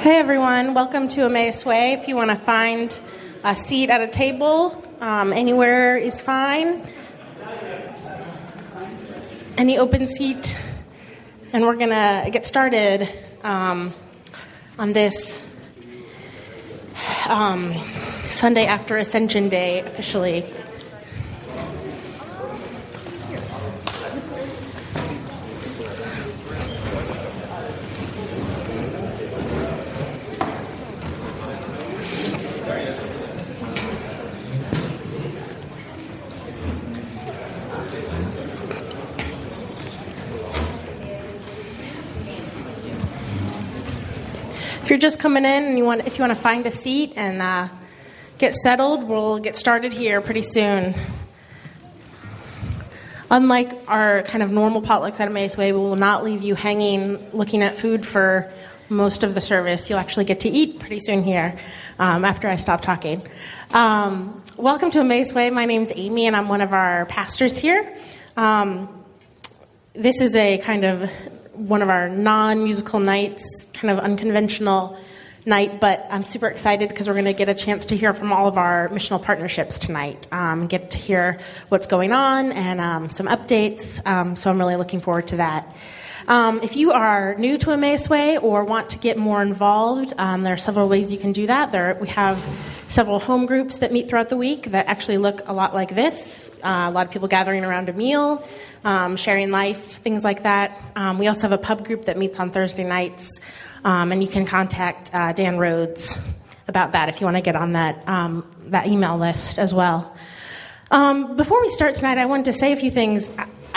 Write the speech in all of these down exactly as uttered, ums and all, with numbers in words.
Hey everyone, welcome to Emmaus Way. If you want to find a seat at a table, um, anywhere is fine. Any open seat, and we're going to get started um, on this um, Sunday after Ascension Day officially. If you're just coming in and you want, if you want to find a seat and uh, get settled, we'll get started here pretty soon. Unlike our kind of normal potlucks at Emmaus Way, we will not leave you hanging looking at food for most of the service. You'll actually get to eat pretty soon here um, after I stop talking. Um, welcome to Emmaus Way. My name's Amy, and I'm one of our pastors here. Um, this is a kind of one of our non-musical nights, kind of unconventional night, but I'm super excited because we're going to get a chance to hear from all of our missional partnerships tonight, um, get to hear what's going on and um, some updates, um, so I'm really looking forward to that. Um, if you are new to Emmaus Way or want to get more involved, um, there are several ways you can do that. There, we have several home groups that meet throughout the week that actually look a lot like this, uh, a lot of people gathering around a meal, um, sharing life, things like that. Um, we also have a pub group that meets on Thursday nights, um, and you can contact uh, Dan Rhodes about that if you want to get on that, um, that email list as well. Um, before we start tonight, I wanted to say a few things.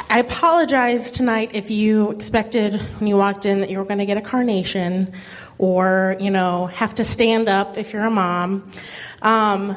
I apologize tonight if you expected when you walked in that you were going to get a carnation or, you know, have to stand up if you're a mom. Um,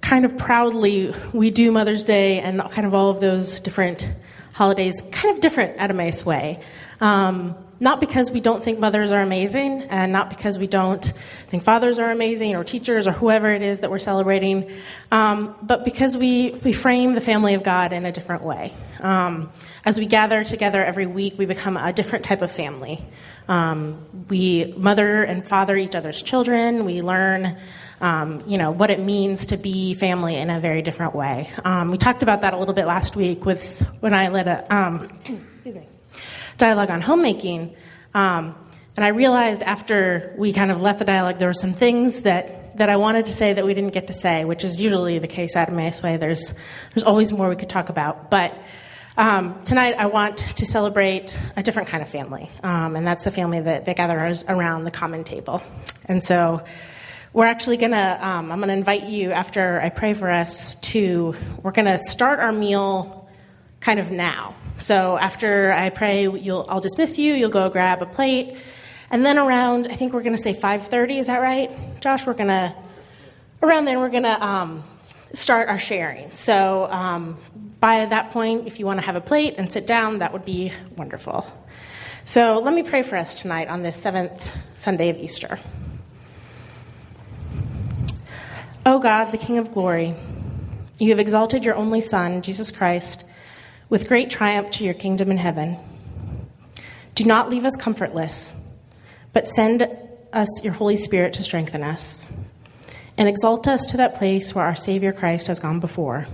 kind of proudly, we do Mother's Day and kind of all of those different holidays kind of different at Emmaus Way. Um, not because we don't think mothers are amazing and not because we don't think fathers are amazing or teachers or whoever it is that we're celebrating, um, but because we, we frame the family of God in a different way. Um, as we gather together every week, we become a different type of family. Um, we mother and father each other's children. We learn Um, you know, what it means to be family in a very different way. Um, we talked about that a little bit last week with when I led a um, excuse me, dialogue on homemaking. Um, and I realized after we kind of left the dialogue, there were some things that, that I wanted to say that we didn't get to say, which is usually the case at Emmaus Way. There's, there's always more we could talk about. But um, tonight I want to celebrate a different kind of family, um, and that's the family that, that gathers around the common table. And so We're actually going to, um, I'm going to invite you after I pray for us to, we're going to start our meal kind of now. So after I pray, you'll, I'll dismiss you, you'll go grab a plate, and then around, I think we're going to say five thirty, is that right, Josh? We're going to, around then we're going to um, start our sharing. So um, by that point, if you want to have a plate and sit down, that would be wonderful. So let me pray for us tonight on this seventh Sunday of Easter. O God, the King of glory, you have exalted your only Son, Jesus Christ, with great triumph to your kingdom in heaven. Do not leave us comfortless, but send us your Holy Spirit to strengthen us and exalt us to that place where our Savior Christ has gone before,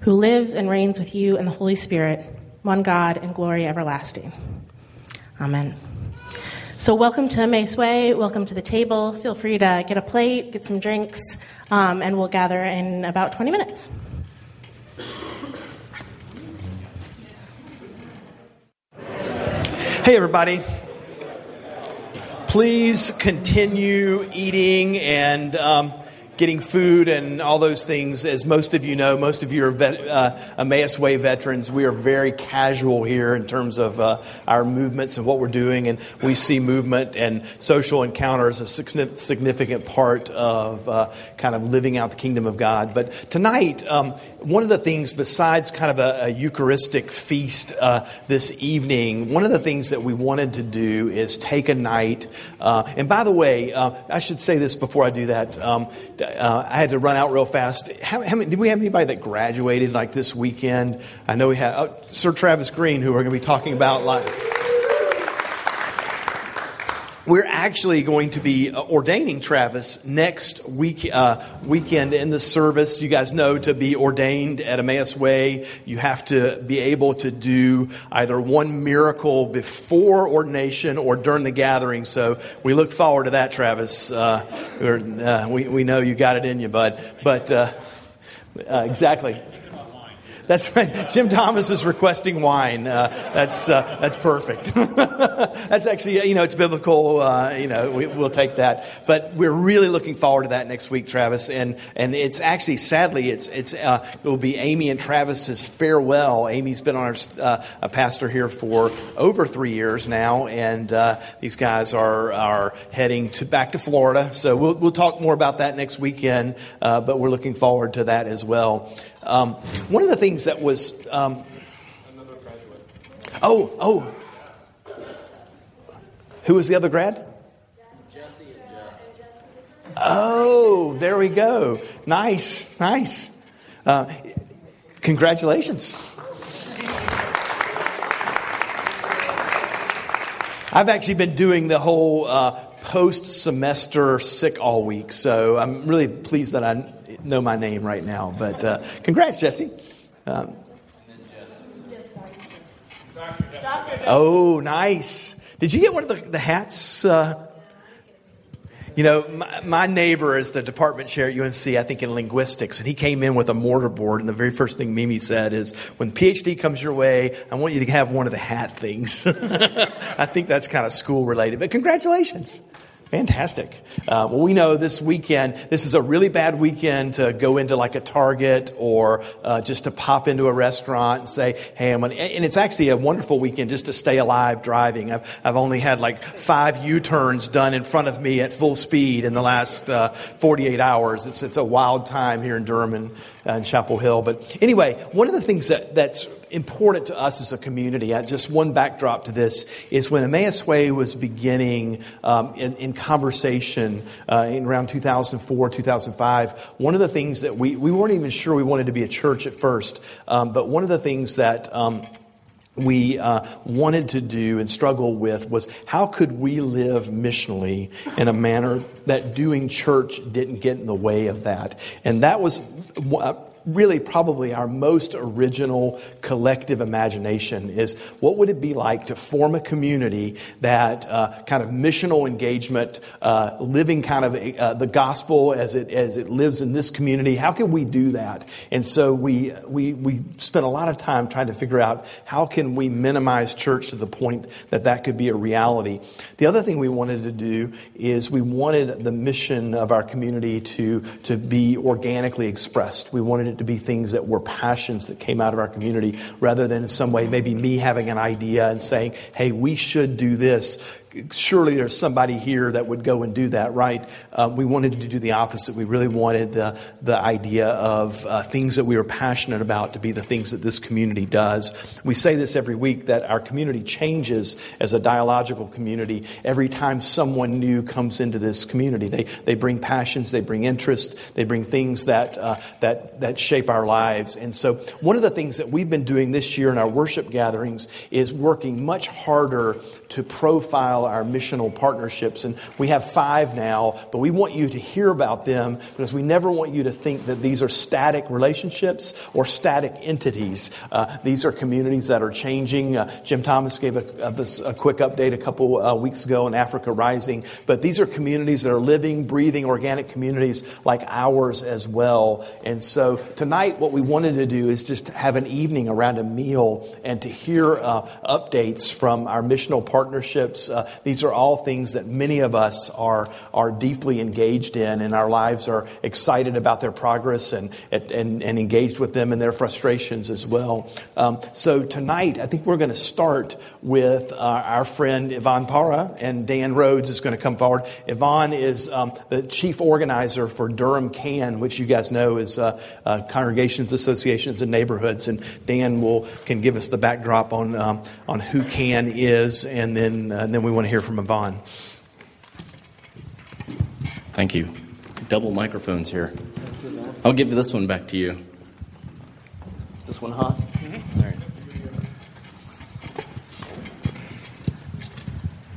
who lives and reigns with you and the Holy Spirit, one God in glory everlasting. Amen. So welcome to Emmaus Way, welcome to the table. Feel free to get a plate, get some drinks, um, and we'll gather in about twenty minutes. Hey everybody. Please continue eating and um, getting food and all those things. As most of you know, most of you are vet, uh, Emmaus Way veterans. We are very casual here in terms of uh, our movements and what we're doing. And we see movement and social encounters as a significant part of uh, kind of living out the kingdom of God. But tonight, um, one of the things besides kind of a, a Eucharistic feast uh, this evening, one of the things that we wanted to do is take a night. Uh, and by the way, uh, I should say this before I do that. Um, Uh, I had to run out real fast. How, how many, did we have anybody that graduated like this weekend? I know we had oh, Sir Travis Green, who we're going to be talking about. Like, We're actually going to be ordaining Travis next week uh, weekend in the service. You guys know to be ordained at Emmaus Way, you have to be able to do either one miracle before ordination or during the gathering. So we look forward to that, Travis. Uh, or, uh, we we know you got it in you, bud. But uh, uh, exactly. That's right. Jim Thomas is requesting wine. Uh, that's uh, that's perfect. That's actually, you know, it's biblical. Uh, you know, we, we'll take that. But we're really looking forward to that next week, Travis. And and it's actually, sadly, it's it's uh, it will be Amy and Travis's farewell. Amy's been our uh, a pastor here for over three years now, and uh, these guys are are heading to back to Florida. So we'll we'll talk more about that next weekend. Uh, but we're looking forward to that as well. Um, one of the things that was, um, another graduate. Oh, oh, who was the other grad? Jesse and Jeff. Oh, there we go. Nice, nice. Uh, congratulations. I've actually been doing the whole uh, post-semester sick all week, so I'm really pleased that I know my name right now, but uh, congrats, Jesse. Um, oh, nice. Did you get one of the, the hats? Uh, you know, my, my neighbor is the department chair at U N C, I think in linguistics, and he came in with a mortar board, and the very first thing Mimi said is, when PhD comes your way, I want you to have one of the hat things. I think that's kind of school related, but congratulations. Fantastic. Uh, well, we know this weekend, this is a really bad weekend to go into like a Target or uh, just to pop into a restaurant and say, hey, I'm gonna, and it's actually a wonderful weekend just to stay alive driving. I've, I've only had like five U-turns done in front of me at full speed in the last uh, forty-eight hours. It's, it's a wild time here in Durham and, uh, and Chapel Hill. But anyway, one of the things that, that's important to us as a community. I, just one backdrop to this is when Emmaus Way was beginning um, in, in conversation uh, in around two thousand four, two thousand five, one of the things that we, we weren't even sure we wanted to be a church at first, um, but one of the things that um, we uh, wanted to do and struggle with was how could we live missionally in a manner that doing church didn't get in the way of that. And that was Uh, really probably our most original collective imagination is what would it be like to form a community that uh, kind of missional engagement, uh, living kind of a, uh, the gospel as it as it lives in this community. How can we do that? And so we we we spent a lot of time trying to figure out how can we minimize church to the point that that could be a reality. The other thing we wanted to do is we wanted the mission of our community to to be organically expressed. We wanted it to be things that were passions that came out of our community rather than in some way maybe me having an idea and saying, hey, we should do this. Surely there's somebody here that would go and do that, right? Uh, we wanted to do the opposite. We really wanted uh, the idea of uh, things that we were passionate about to be the things that this community does. We say this every week that our community changes as a dialogical community every time someone new comes into this community. They they bring passions, they bring interest, they bring things that uh, that that shape our lives. And so one of the things that we've been doing this year in our worship gatherings is working much harder to profile our missional partnerships, and we have five now, but we want you to hear about them because we never want you to think that these are static relationships or static entities. Uh, these are communities that are changing. Uh, Jim Thomas gave a, a, a quick update a couple uh, weeks ago on Africa Rising, but these are communities that are living, breathing, organic communities like ours as well. And so tonight what we wanted to do is just have an evening around a meal and to hear uh, updates from our missional partnerships. Uh, These are all things that many of us are are deeply engaged in, and our lives are excited about their progress and and, and engaged with them and their frustrations as well. Um, so tonight, I think we're going to start with uh, our friend Yvonne Para, and Dan Rhodes is going to come forward. Yvonne is um, the chief organizer for Durham CAN, which you guys know is uh, uh, Congregations, Associations, and Neighborhoods, and Dan will can give us the backdrop on um, on who CAN is, and then uh, and then we want to hear from Yvonne. Thank you. Double microphones here. I'll give this one back to you. This one hot? Mm-hmm. All right.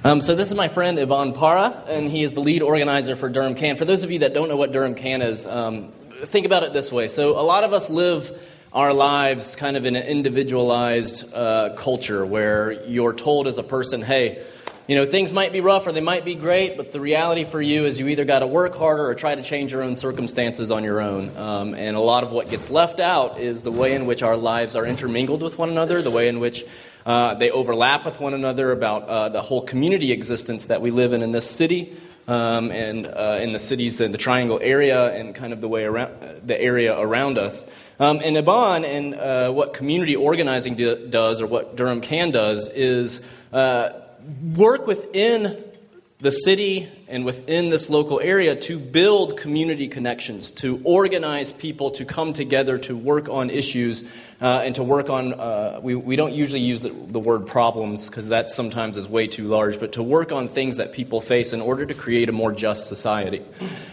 Um, so this is my friend Yvonne Para, and he is the lead organizer for Durham Can. For those of you that don't know what Durham Can is, um, think about it this way. So a lot of us live our lives kind of in an individualized uh, culture where you're told as a person, hey, you know, things might be rough or they might be great, but the reality for you is you either got to work harder or try to change your own circumstances on your own. Um, and a lot of what gets left out is the way in which our lives are intermingled with one another, the way in which uh, they overlap with one another, about uh, the whole community existence that we live in in this city um, and uh, in the cities in the Triangle area and kind of the way around uh, the area around us. Um, and Yvonne and uh, what community organizing do, does, or what Durham Can does, is Uh, work within the city and within this local area to build community connections, to organize people to come together to work on issues uh, and to work on, uh, we, we don't usually use the, the word problems because that sometimes is way too large, but to work on things that people face in order to create a more just society.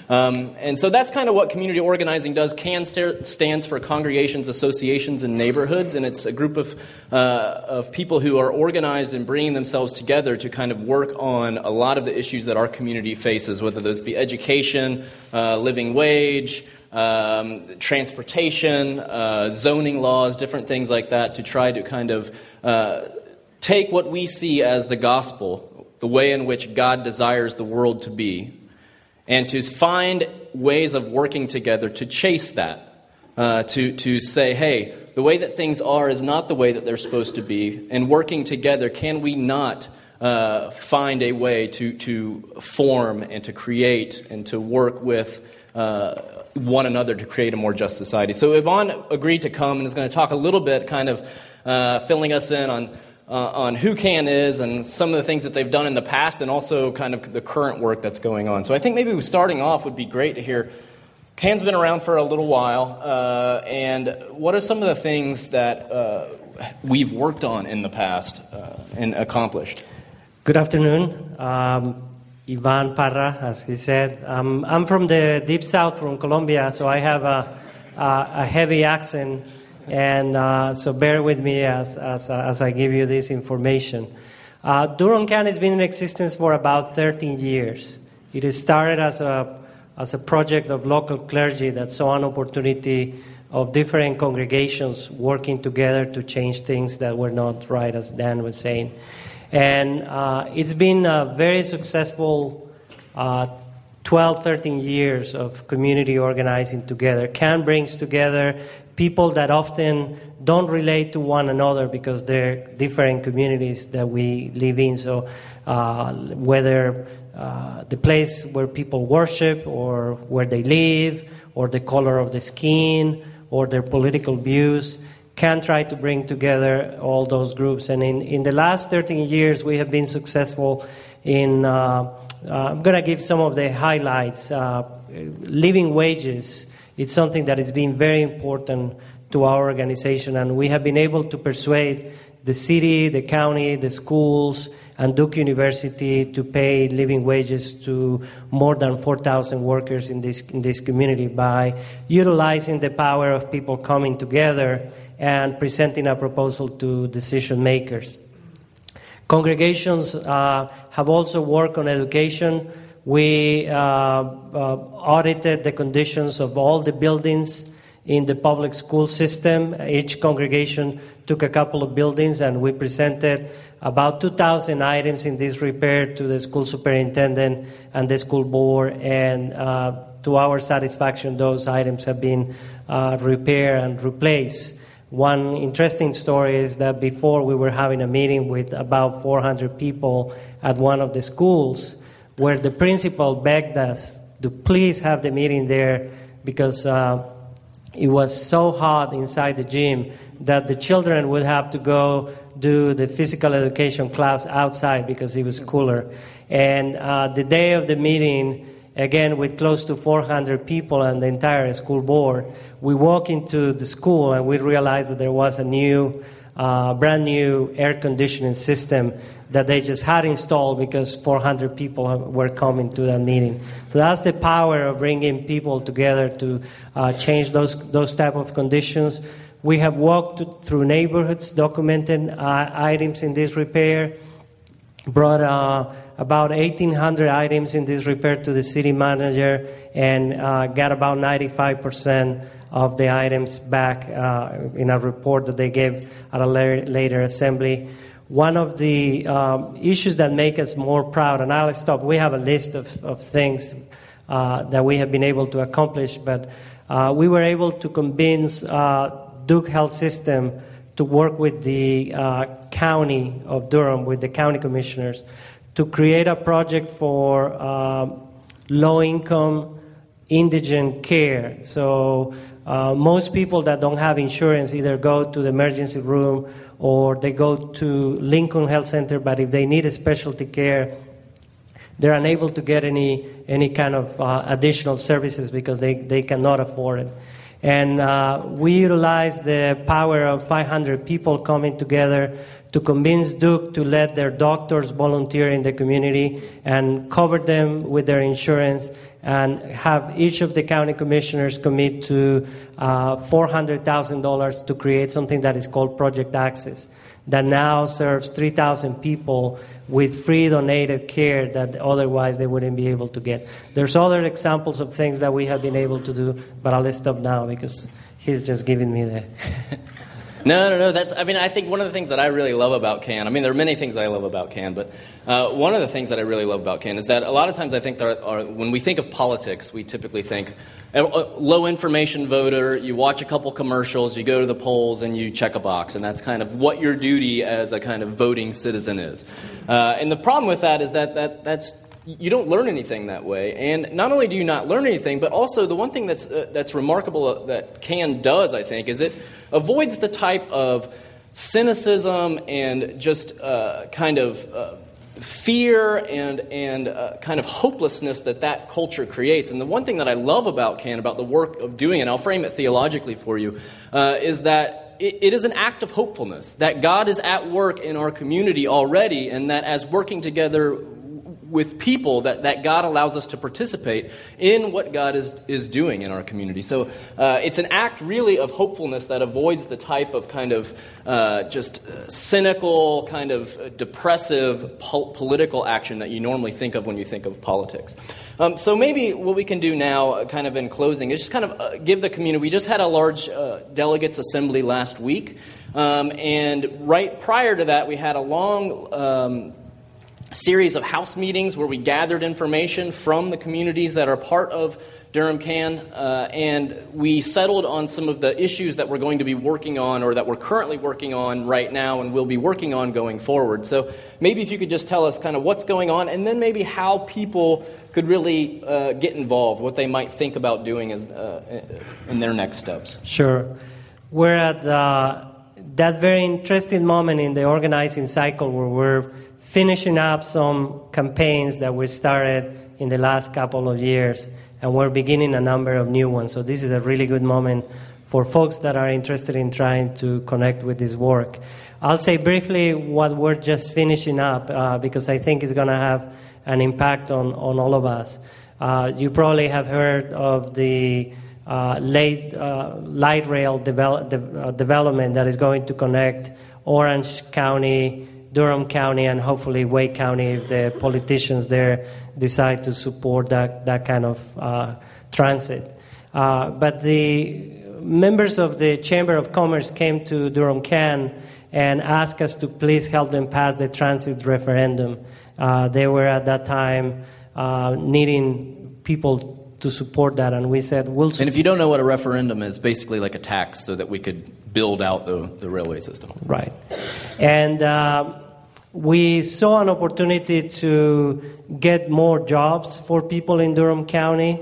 Um, and so that's kind of what community organizing does. CAN st- stands for Congregations, Associations, and Neighborhoods, and it's a group of, uh, of people who are organized and bringing themselves together to kind of work on a lot of the issues that our community faces, whether those be education, uh, living wage, um, transportation, uh, zoning laws, different things like that, to try to kind of uh, take what we see as the gospel, the way in which God desires the world to be, and to find ways of working together to chase that, uh, to, to say, hey, the way that things are is not the way that they're supposed to be, and working together, can we not Uh, find a way to, to form and to create and to work with uh, one another to create a more just society. So Yvonne agreed to come and is going to talk a little bit, kind of uh, filling us in on uh, on who CAN is and some of the things that they've done in the past and also kind of the current work that's going on. So I think maybe starting off would be great to hear. CAN's been around for a little while, uh, and what are some of the things that uh, we've worked on in the past uh, and accomplished? Good afternoon. Um, Yvonne Parra, as he said. Um, I'm from the deep south, from Colombia, so I have a, a, a heavy accent, and uh, so bear with me as, as, as I give you this information. Uh, Durham Can has been in existence for about thirteen years. It started as a, as a project of local clergy that saw an opportunity of different congregations working together to change things that were not right, as Dan was saying. And uh, it's been a very successful uh, twelve, thirteen years of community organizing together. CAN brings together people that often don't relate to one another because they're different communities that we live in. So uh, whether uh, the place where people worship or where they live or the color of the skin or their political views, CAN try to bring together all those groups. And in, in the last thirteen years, we have been successful in, uh, uh, I'm going to give some of the highlights. Uh, living wages, it's something that has been very important to our organization. And we have been able to persuade the city, the county, the schools, and Duke University to pay living wages to more than four thousand workers in this in this community by utilizing the power of people coming together and presenting a proposal to decision makers. Congregations uh, have also worked on education. We uh, uh, audited the conditions of all the buildings in the public school system. Each congregation took a couple of buildings, and we presented about two thousand items in this repair to the school superintendent and the school board, and uh, to our satisfaction, those items have been uh, repaired and replaced. One interesting story is that before we were having a meeting with about four hundred people at one of the schools, where the principal begged us to please have the meeting there because uh, it was so hot inside the gym that the children would have to go do the physical education class outside because it was cooler. And uh, the day of the meeting, again, with close to four hundred people and the entire school board, we walk into the school and we realized that there was a new, uh, brand new air conditioning system that they just had installed because four hundred people were coming to that meeting. So that's the power of bringing people together to uh, change those those type of conditions. We have walked through neighborhoods, documented uh, items in this repair. brought uh, about eighteen hundred items in this repair to the city manager, and uh, got about ninety-five percent of the items back uh, in a report that they gave at a later, later assembly. One of the um, issues that make us more proud, and I'll stop, we have a list of, of things uh, that we have been able to accomplish, but uh, we were able to convince uh, Duke Health System to work with the uh, county of Durham, with the county commissioners, to create a project for uh, low-income indigent care. So uh, most people that don't have insurance either go to the emergency room or they go to Lincoln Health Center, but if they need a specialty care, they're unable to get any any kind of uh, additional services because they, they cannot afford it. And uh, we utilized the power of five hundred people coming together to convince Duke to let their doctors volunteer in the community and cover them with their insurance, and have each of the county commissioners commit to uh, four hundred thousand dollars to create something that is called Project Access, that now serves three thousand people with free donated care that otherwise they wouldn't be able to get. There's other examples of things that we have been able to do, but I'll stop now because he's just giving me the... No, no, no. That's, I mean, I think one of the things that I really love about C A N, I mean, there are many things that I love about C A N, but uh, one of the things that I really love about C A N is that a lot of times I think there are, when we think of politics, we typically think uh, low information voter, you watch a couple commercials, you go to the polls, and you check a box, and that's kind of what your duty as a kind of voting citizen is. Uh, and the problem with that is that, that that's you don't learn anything that way. And not only do you not learn anything, but also the one thing that's uh, that's remarkable that C A N does, I think, is it avoids the type of cynicism and just uh, kind of uh, fear and and uh, kind of hopelessness that that culture creates. And the one thing that I love about C A N, about the work of doing it, I'll frame it theologically for you, uh, is that it is an act of hopefulness, that God is at work in our community already, and that as working together with people, that, that God allows us to participate in what God is, is doing in our community. So uh, it's an act really of hopefulness that avoids the type of kind of uh, just cynical, kind of depressive pol- political action that you normally think of when you think of politics. Um, so maybe what we can do now, kind of in closing, is just kind of uh, give the community. We just had a large uh, delegates assembly last week, um, and right prior to that, we had a long... Um, series of house meetings where we gathered information from the communities that are part of Durham C A N, uh, and we settled on some of the issues that we're going to be working on, or that we're currently working on right now and will be working on going forward. So maybe if you could just tell us kind of what's going on, and then maybe how people could really uh, get involved, what they might think about doing as, uh, in their next steps. Sure. We're at uh, that very interesting moment in the organizing cycle where we're finishing up some campaigns that we started in the last couple of years, and we're beginning a number of new ones. So this is a really good moment for folks that are interested in trying to connect with this work. I'll say briefly what we're just finishing up, uh, because I think it's going to have an impact on, on all of us. Uh, you probably have heard of the uh, late, uh, light rail develop, de- uh, development that is going to connect Orange County, Durham County, and hopefully Wake County if the politicians there decide to support that, that kind of uh, transit. Uh, but the members of the Chamber of Commerce came to Durham C A N and asked us to please help them pass the transit referendum. Uh, they were at that time uh, needing people to support that, and we said we'll support. And if you don't know what a referendum is, basically like a tax so that we could build out the, the railway system. Right. And... Uh, We saw an opportunity to get more jobs for people in Durham County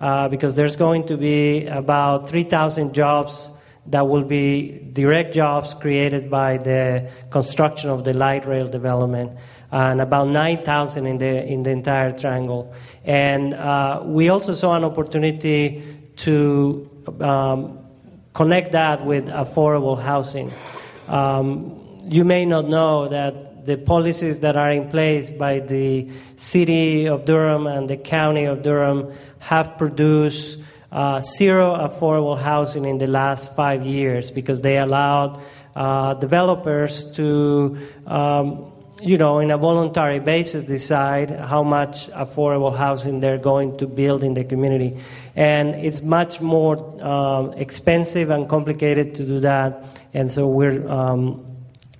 uh, because there's going to be about three thousand jobs that will be direct jobs created by the construction of the light rail development, and about nine thousand in the in the entire triangle. And uh, we also saw an opportunity to um, connect that with affordable housing. Um, you may not know that the policies that are in place by the city of Durham and the county of Durham have produced uh, zero affordable housing in the last five years because they allowed uh, developers to um, you know, in a voluntary basis, decide how much affordable housing they're going to build in the community. And it's much more um, expensive and complicated to do that. And so we're um,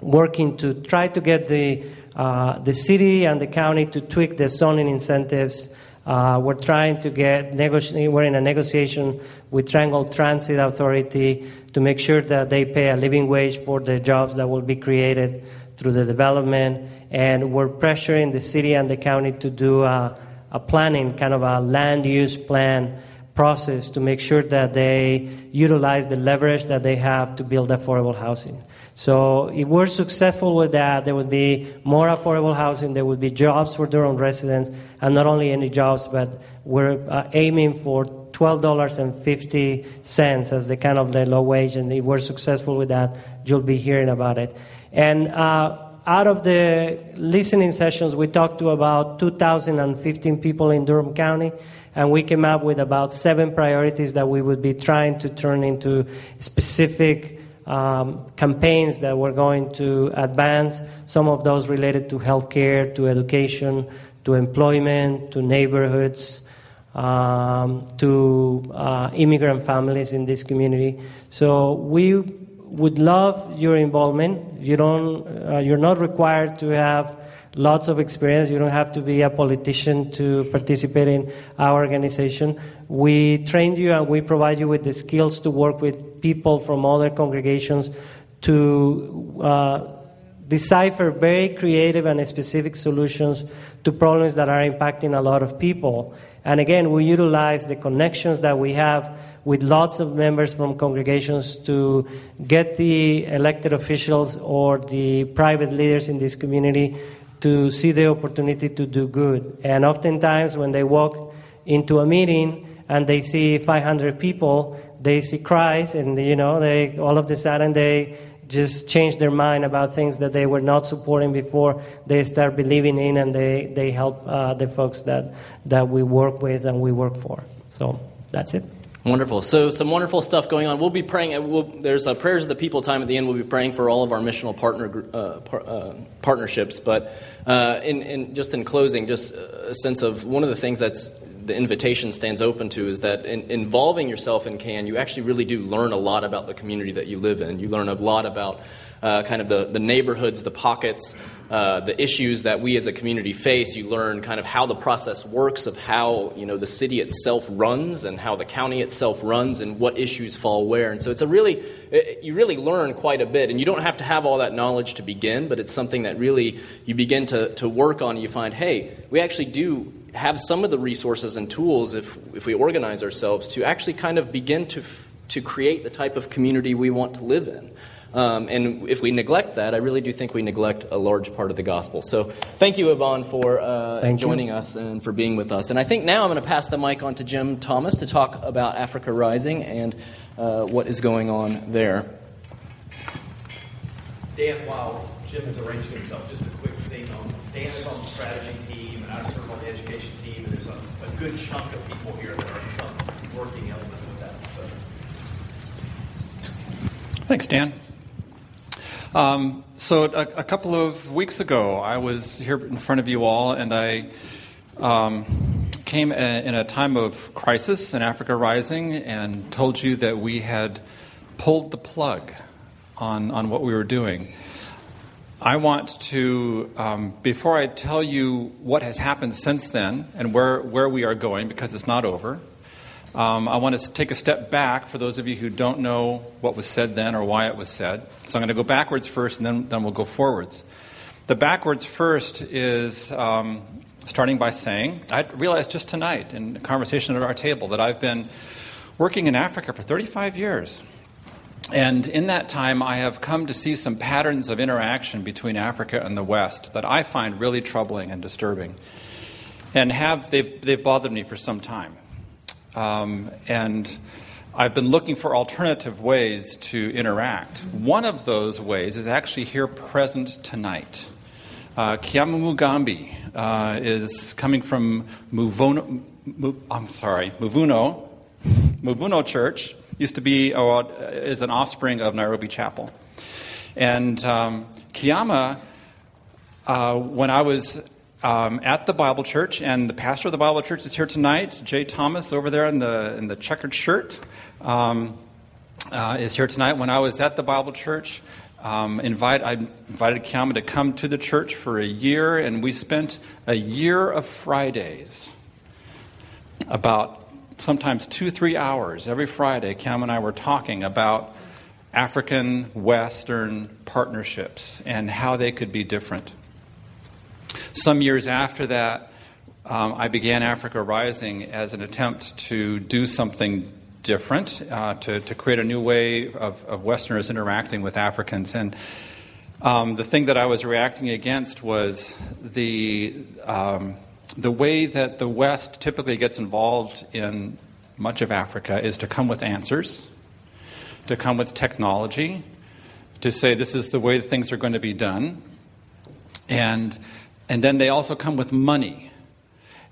working to try to get the uh, the city and the county to tweak the zoning incentives. Uh, we're trying to get, nego- we're in a negotiation with Triangle Transit Authority to make sure that they pay a living wage for the jobs that will be created through the development. And we're pressuring the city and the county to do a, a planning, kind of a land use plan process to make sure that they utilize the leverage that they have to build affordable housing. So if we're successful with that, there would be more affordable housing, there would be jobs for Durham residents, and not only any jobs, but we're uh, aiming for twelve dollars and fifty cents as the kind of the low wage, and if we're successful with that, you'll be hearing about it. And uh, out of the listening sessions, we talked to about two thousand fifteen people in Durham County, and we came up with about seven priorities that we would be trying to turn into specific Um, campaigns that we're going to advance, some of those related to healthcare, to education, to employment, to neighborhoods, um, to uh, immigrant families in this community. So we would love your involvement. You don't, uh, you're not required to have lots of experience. You don't have to be a politician to participate in our organization. We train you and we provide you with the skills to work with people from other congregations to uh, decipher very creative and specific solutions to problems that are impacting a lot of people. And again, we utilize the connections that we have with lots of members from congregations to get the elected officials or the private leaders in this community to see the opportunity to do good. And oftentimes when they walk into a meeting and they see five hundred people, they see Christ, and you know, they all of a sudden they just change their mind about things that they were not supporting before. They start believing in, and they, they help uh, the folks that, that we work with and we work for. So that's it. Wonderful. So some wonderful stuff going on. We'll be praying. We'll, there's a prayers of the people time at the end. We'll be praying for all of our missional partner uh, par, uh, partnerships. But uh, in, in just in closing, just a sense of one of the things that's the invitation stands open to is that in involving yourself in C A N, you actually really do learn a lot about the community that you live in. You learn a lot about uh, kind of the, the neighborhoods, the pockets, uh, the issues that we as a community face. You learn kind of how the process works of how, you know, the city itself runs and how the county itself runs and what issues fall where. And so it's a really, it, you really learn quite a bit, and you don't have to have all that knowledge to begin, but it's something that really you begin to, to work on. And you find, hey, we actually do have some of the resources and tools, if if we organize ourselves, to actually kind of begin to f- to create the type of community we want to live in. Um, and if we neglect that, I really do think we neglect a large part of the gospel. So thank you, Yvonne, for uh, joining you. us and for being with us. And I think now I'm going to pass the mic on to Jim Thomas to talk about Africa Rising and uh, what is going on there. Dan, while Jim has arranged himself, just a quick thing on Dan is on the strategy team, and I serve on the education team, and there's a, a good chunk of people here that are in some working element with that. So. Thanks, Dan. Um, so a, a couple of weeks ago, I was here in front of you all, and I um, came a, in a time of crisis in Africa Rising and told you that we had pulled the plug on, on what we were doing. I want to, um, before I tell you what has happened since then and where, where we are going, because it's not over, um, I want to take a step back for those of you who don't know what was said then or why it was said. So I'm going to go backwards first, and then, then we'll go forwards. The backwards first is um, starting by saying, I realized just tonight in a conversation at our table that I've been working in Africa for thirty-five years. And in that time, I have come to see some patterns of interaction between Africa and the West that I find really troubling and disturbing, and have they've, they've bothered me for some time. Um, and I've been looking for alternative ways to interact. One of those ways is actually here present tonight. Uh, Kiama Mugambi uh, is coming from Mavuno. M- I'm sorry, Mavuno, Mavuno Church. Used to be, or is an offspring of Nairobi Chapel. And um, Kiama uh, when I was um, at the Bible Church, and the pastor of the Bible Church is here tonight, Jay Thomas over there in the in the checkered shirt um, uh, is here tonight. When I was at the Bible Church, um, invite I invited Kiama to come to the church for a year, and we spent a year of Fridays, about sometimes two, three hours every Friday. Kiama and I were talking about African Western partnerships and how they could be different. Some years after that, um, I began Africa Rising as an attempt to do something different, uh, to, to create a new way of, of Westerners interacting with Africans. And um, the thing that I was reacting against was the um, the way that the West typically gets involved in much of Africa is to come with answers, to come with technology, to say this is the way things are going to be done. And and then they also come with money.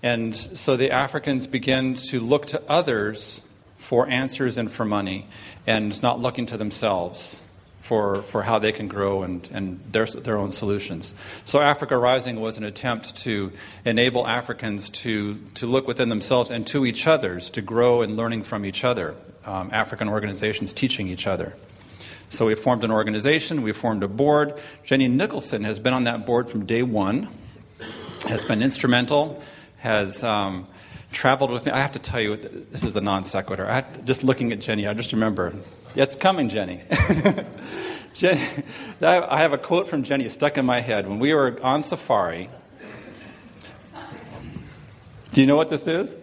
And so the Africans begin to look to others for answers and for money, and not looking to themselves for, for how they can grow and, and their, their own solutions. So Africa Rising was an attempt to enable Africans to, to look within themselves and to each other's, to grow and learning from each other. Um, African organizations teaching each other. So we formed an organization, we formed a board. Jenny Nicholson has been on that board from day one, has been instrumental, has um, traveled with me. I have to tell you, this is a non sequitur. I to, just looking at Jenny, I just remember, it's coming, Jenny. Jenny. I have a quote from Jenny stuck in my head. When we were on safari, do you know what this is?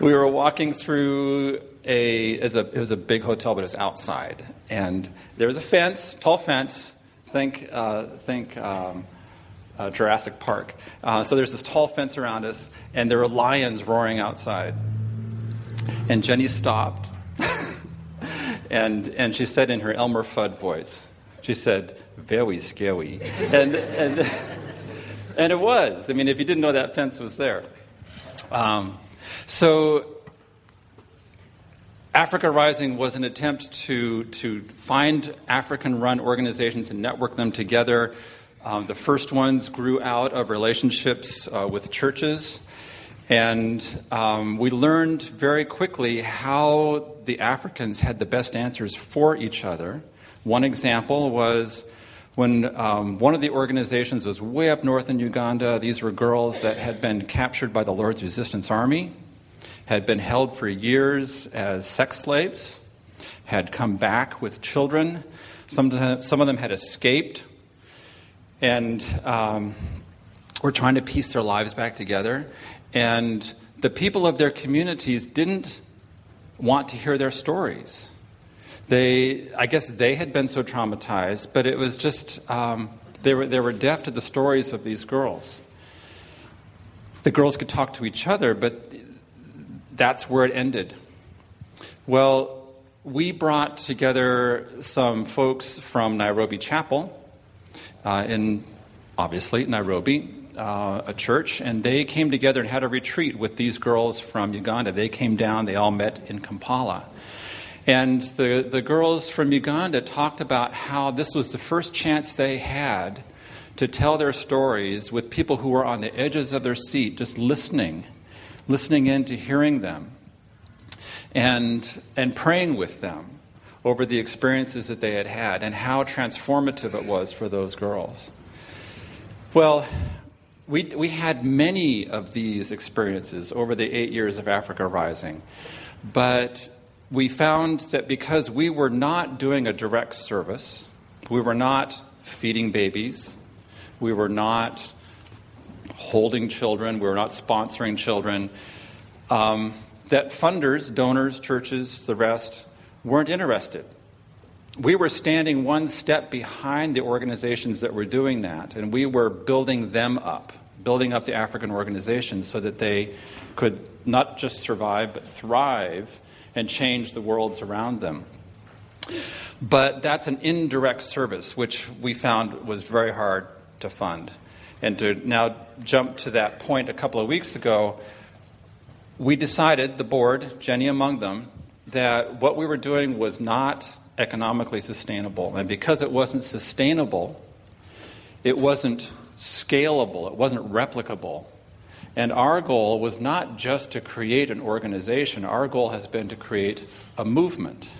We were walking through a, as a, it was a big hotel, but it was outside. And there was a fence, tall fence, think uh, think um, uh, Jurassic Park. Uh, so there's this tall fence around us, and there were lions roaring outside. And Jenny stopped, and and she said in her Elmer Fudd voice, she said, "Very scary." and and and it was. I mean, if you didn't know that fence was there. Um, So, Africa Rising was an attempt to, to find African-run organizations and network them together. Um, the first ones grew out of relationships uh, with churches, and um, we learned very quickly how the Africans had the best answers for each other. One example was when um, one of the organizations was way up north in Uganda. These were girls that had been captured by the Lord's Resistance Army, had been held for years as sex slaves, had come back with children. Some, some of them had escaped and um, were trying to piece their lives back together. And the people of their communities didn't want to hear their stories. They, I guess they had been so traumatized, but it was just, um, they were, they were deaf to the stories of these girls. The girls could talk to each other, but that's where it ended. Well, we brought together some folks from Nairobi Chapel, uh, in, obviously, Nairobi, uh, a church, and they came together and had a retreat with these girls from Uganda. They came down, they all met in Kampala. And the, the girls from Uganda talked about how this was the first chance they had to tell their stories with people who were on the edges of their seat, just listening. listening in to hearing them, and and praying with them over the experiences that they had had and how transformative it was for those girls. Well, we we had many of these experiences over the eight years of Africa Rising, but we found that because we were not doing a direct service, we were not feeding babies, we were not holding children, we were not sponsoring children, um, that funders, donors, churches, the rest, weren't interested. We were standing one step behind the organizations that were doing that, and we were building them up, building up the African organizations so that they could not just survive, but thrive and change the worlds around them. But that's an indirect service, which we found was very hard to fund. And to now jump to that point a couple of weeks ago, we decided, the board, Jenny among them, that what we were doing was not economically sustainable. And because it wasn't sustainable, it wasn't scalable, it wasn't replicable. And our goal was not just to create an organization. Our goal has been to create a movement.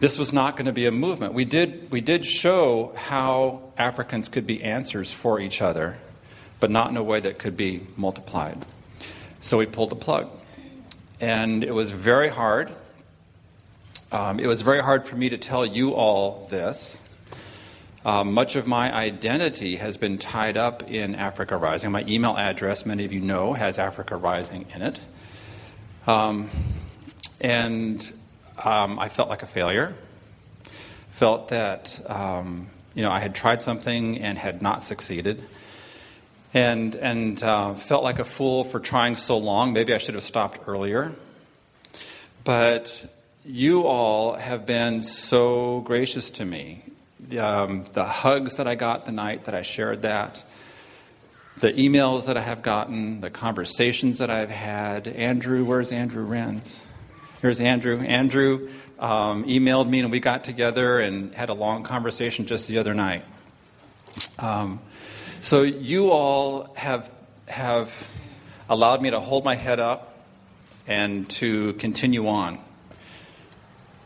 This was not going to be a movement. We did, we did show how Africans could be answers for each other, but not in a way that could be multiplied. So we pulled the plug. And it was very hard. Um, it was very hard for me to tell you all this. Uh, much of my identity has been tied up in Africa Rising. My email address, many of you know, has Africa Rising in it. Um, and um, I felt like a failure. Felt that, um, you know, I had tried something and had not succeeded. And, and uh, felt like a fool for trying so long. Maybe I should have stopped earlier. But you all have been so gracious to me. Um, the hugs that I got the night that I shared that, the emails that I have gotten, the conversations that I've had. Andrew, where's Andrew Renz? Here's Andrew. Andrew um, emailed me and we got together and had a long conversation just the other night. Um, so you all have have allowed me to hold my head up and to continue on.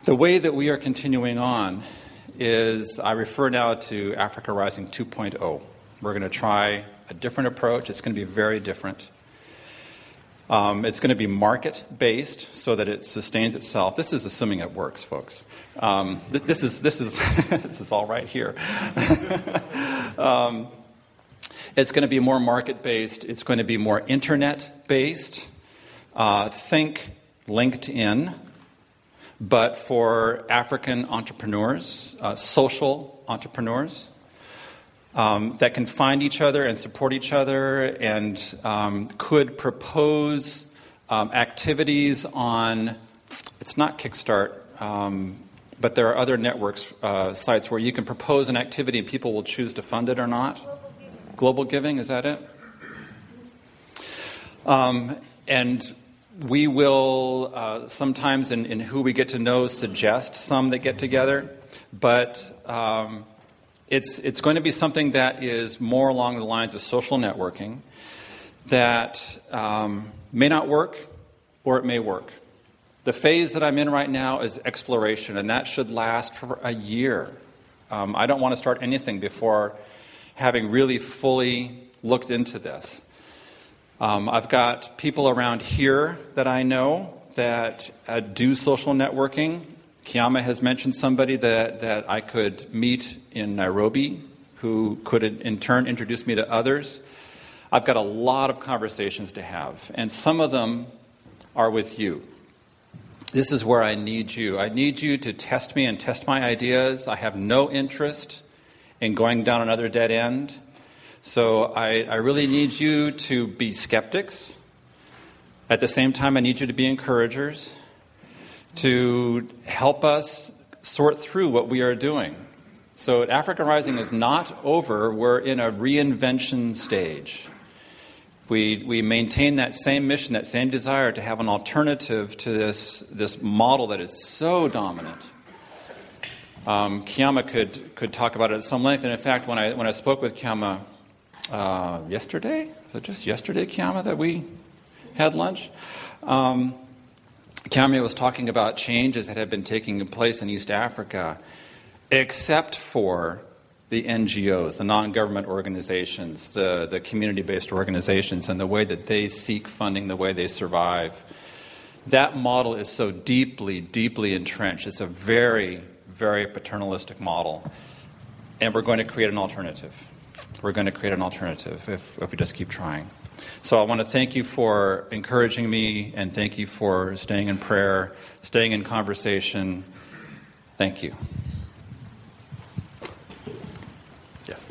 The way that we are continuing on is I refer now to Africa Rising two point oh. We're going to try a different approach. It's going to be very different. Um, it's going to be market-based so that it sustains itself. This is assuming it works, folks. Um, th- this is this is this is all right here. um, it's going to be more market-based. It's going to be more internet-based. Uh, think LinkedIn. But for African entrepreneurs, uh, social entrepreneurs, um, that can find each other and support each other and um, could propose um, activities on, it's not Kickstart, um, but there are other networks, uh, sites where you can propose an activity and people will choose to fund it or not. Global Giving, Global giving is that it? Um, and... We will uh, sometimes, in, in who we get to know, suggest some that get together, but um, it's it's going to be something that is more along the lines of social networking that um, may not work, or it may work. The phase that I'm in right now is exploration, and that should last for a year. Um, I don't want to start anything before having really fully looked into this. Um, I've got people around here that I know that uh, do social networking. Kiama has mentioned somebody that, that I could meet in Nairobi who could in turn introduce me to others. I've got a lot of conversations to have, and some of them are with you. This is where I need you. I need you to test me and test my ideas. I have no interest in going down another dead end. So I, I really need you to be skeptics. At the same time, I need you to be encouragers, to help us sort through what we are doing. So Africa Rising is not over. We're in a reinvention stage. We we maintain that same mission, that same desire to have an alternative to this, this model that is so dominant. Um, Kiama could could talk about it at some length. And in fact, when I when I spoke with Kiama, Uh, yesterday? Was it just yesterday, Kiama, that we had lunch? Um, Kiama was talking about changes that had been taking place in East Africa, except for the N G Os, the non-government organizations, the, the community-based organizations, and the way that they seek funding, the way they survive. That model is so deeply, deeply entrenched. It's a very, very paternalistic model, and we're going to create an alternative. We're going to create an alternative if, if we just keep trying. So I want to thank you for encouraging me, and thank you for staying in prayer, staying in conversation. Thank you. Yes.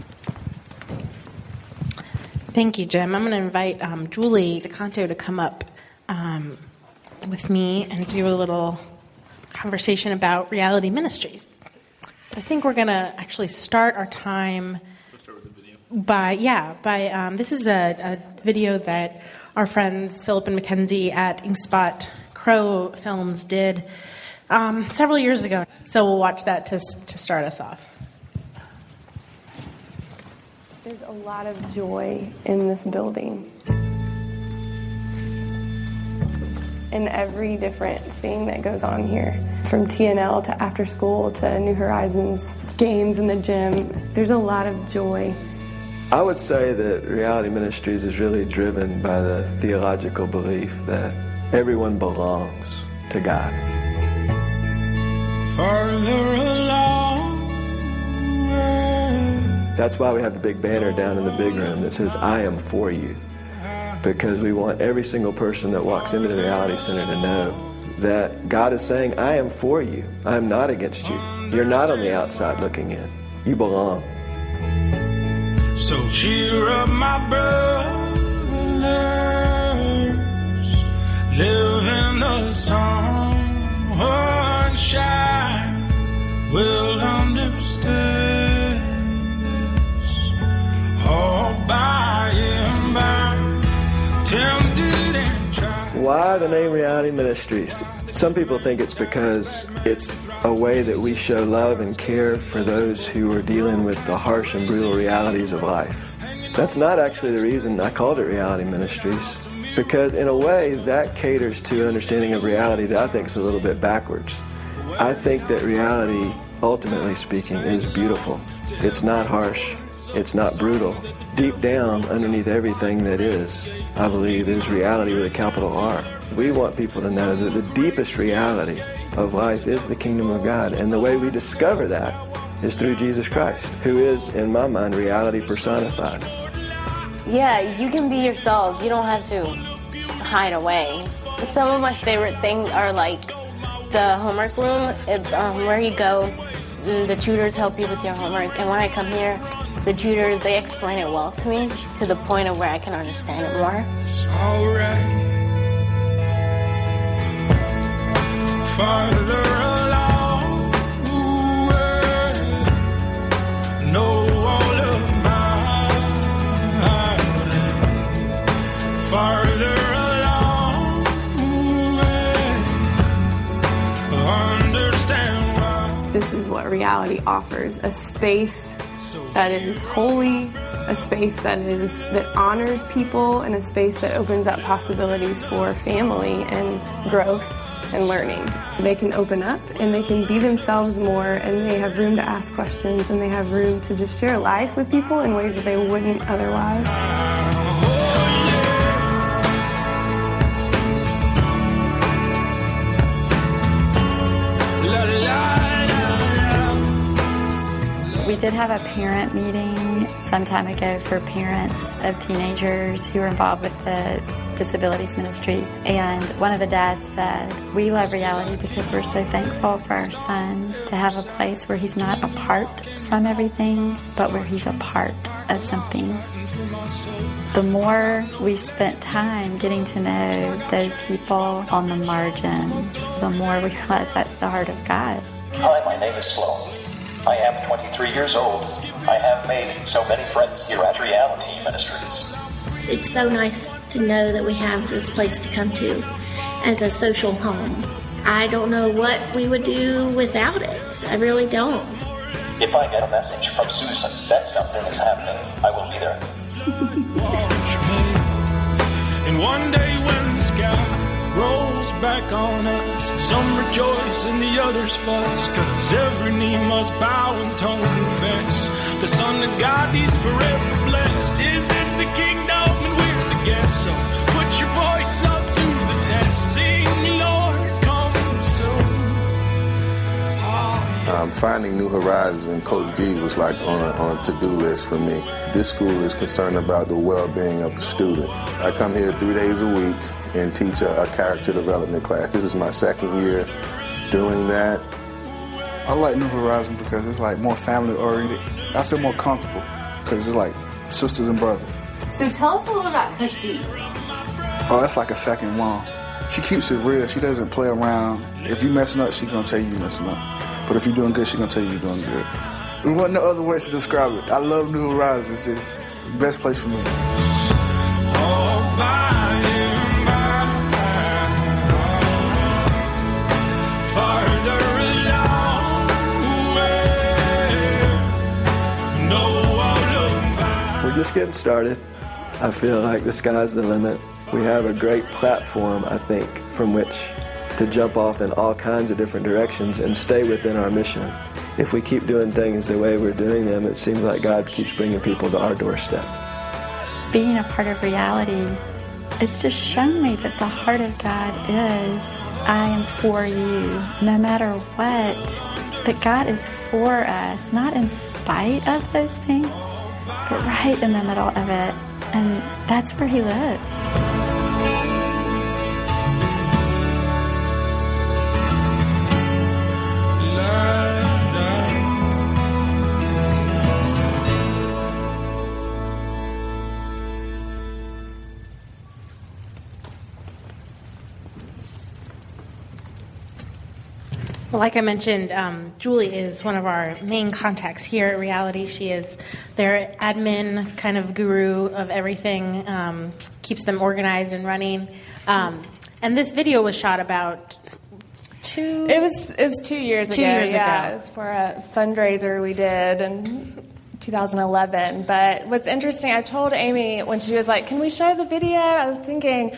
Thank you, Jim. I'm going to invite um, Julie DeCanto to come up um, with me and do a little conversation about Reality Ministries. But I think we're going to actually start our time... By yeah, by um, this is a, a video that our friends Philip and Mackenzie at Inkspot Crow Films did um, several years ago. So we'll watch that to to start us off. There's a lot of joy in this building. And every different thing that goes on here, from T N L to after school to New Horizons, games in the gym, there's a lot of joy. I would say that Reality Ministries is really driven by the theological belief that everyone belongs to God. Further along. That's why we have the big banner down in the big room that says, "I am for you." Because we want every single person that walks into the Reality Center to know that God is saying, "I am for you. I am not against you. You're not on the outside looking in. You belong." So cheer up, my brothers, live in the sunshine, we'll understand this all by and by, tempted and tried. Why the name Reality Ministries? Some people think it's because it's a way that we show love and care for those who are dealing with the harsh and brutal realities of life. That's not actually the reason I called it Reality Ministries, because in a way that caters to an understanding of reality that I think is a little bit backwards. I think that reality, ultimately speaking, is beautiful. It's not harsh. It's not brutal. Deep down, underneath everything that is, I believe, is reality with a capital R. We want people to know that the deepest reality of life is the kingdom of God, and the way we discover that is through Jesus Christ, who is, in my mind, reality personified. Yeah, you can be yourself. You don't have to hide away. Some of my favorite things are like the homework room. It's um, where you go, the tutors help you with your homework, and when I come here, the tutors, they explain it well to me, to the point of where I can understand it more. All right. Farther along the way, know all of my farther along the way, understand why. This is what Reality offers, a space that is holy, a space that is that honors people, and a space that opens up possibilities for family and growth and learning. They can open up and they can be themselves more, and they have room to ask questions, and they have room to just share life with people in ways that they wouldn't otherwise. We did have a parent meeting some time ago for parents of teenagers who are involved with the Disabilities Ministry, and one of the dads said, "We love Reality because we're so thankful for our son to have a place where he's not apart from everything, but where he's a part of something." The more we spent time getting to know those people on the margins, the more we realize that's the heart of God. Hi, my name is Sloan. I am twenty-three years old. I have made so many friends here at Reality Ministries. It's so nice to know that we have this place to come to as a social home. I don't know what we would do without it. I really don't. If I get a message from Susan that something is happening, I will be there. And one day when the sky rolls back on us, some rejoice and the others fuss, cause every knee must bow and tongue confess, the Son of God is forever blessed. His is the kingdom and we're the guests, so put your voice up to the test, sing, Lord, come soon. Oh, yeah. um, Finding New Horizons and Coach D was like on a, on a to-do list for me. This school is concerned about the well-being of the student. I come here three days a week and teach a, a character development class. This is my second year doing that. I like New Horizons because it's like more family-oriented. I feel more comfortable because it's like sisters and brothers. So tell us a little about Coach D. Oh, that's like a second mom. She keeps it real. She doesn't play around. If you messing up, she's going to tell you you're messing up. But if you're doing good, she's going to tell you you're doing good. There wasn't no other ways to describe it. I love New Horizons. It's just the best place for me. Oh, my. Farther just getting started. I feel like the sky's the limit. We have a great platform, I think, from which to jump off in all kinds of different directions and stay within our mission. If we keep doing things the way we're doing them, it seems like God keeps bringing people to our doorstep. Being a part of Reality, it's just shown me that the heart of God is, I am for you, no matter what. That God is for us, not in spite of those things, but right in the middle of it. And that's where He lives. Like I mentioned, um, Julie is one of our main contacts here at Reality. She is their admin kind of guru of everything, um, keeps them organized and running. Um, and this video was shot about two... It was it was two years two ago. Two years yeah, ago. It was for a fundraiser we did in two thousand eleven. But what's interesting, I told Amy when she was like, can we show the video? I was thinking...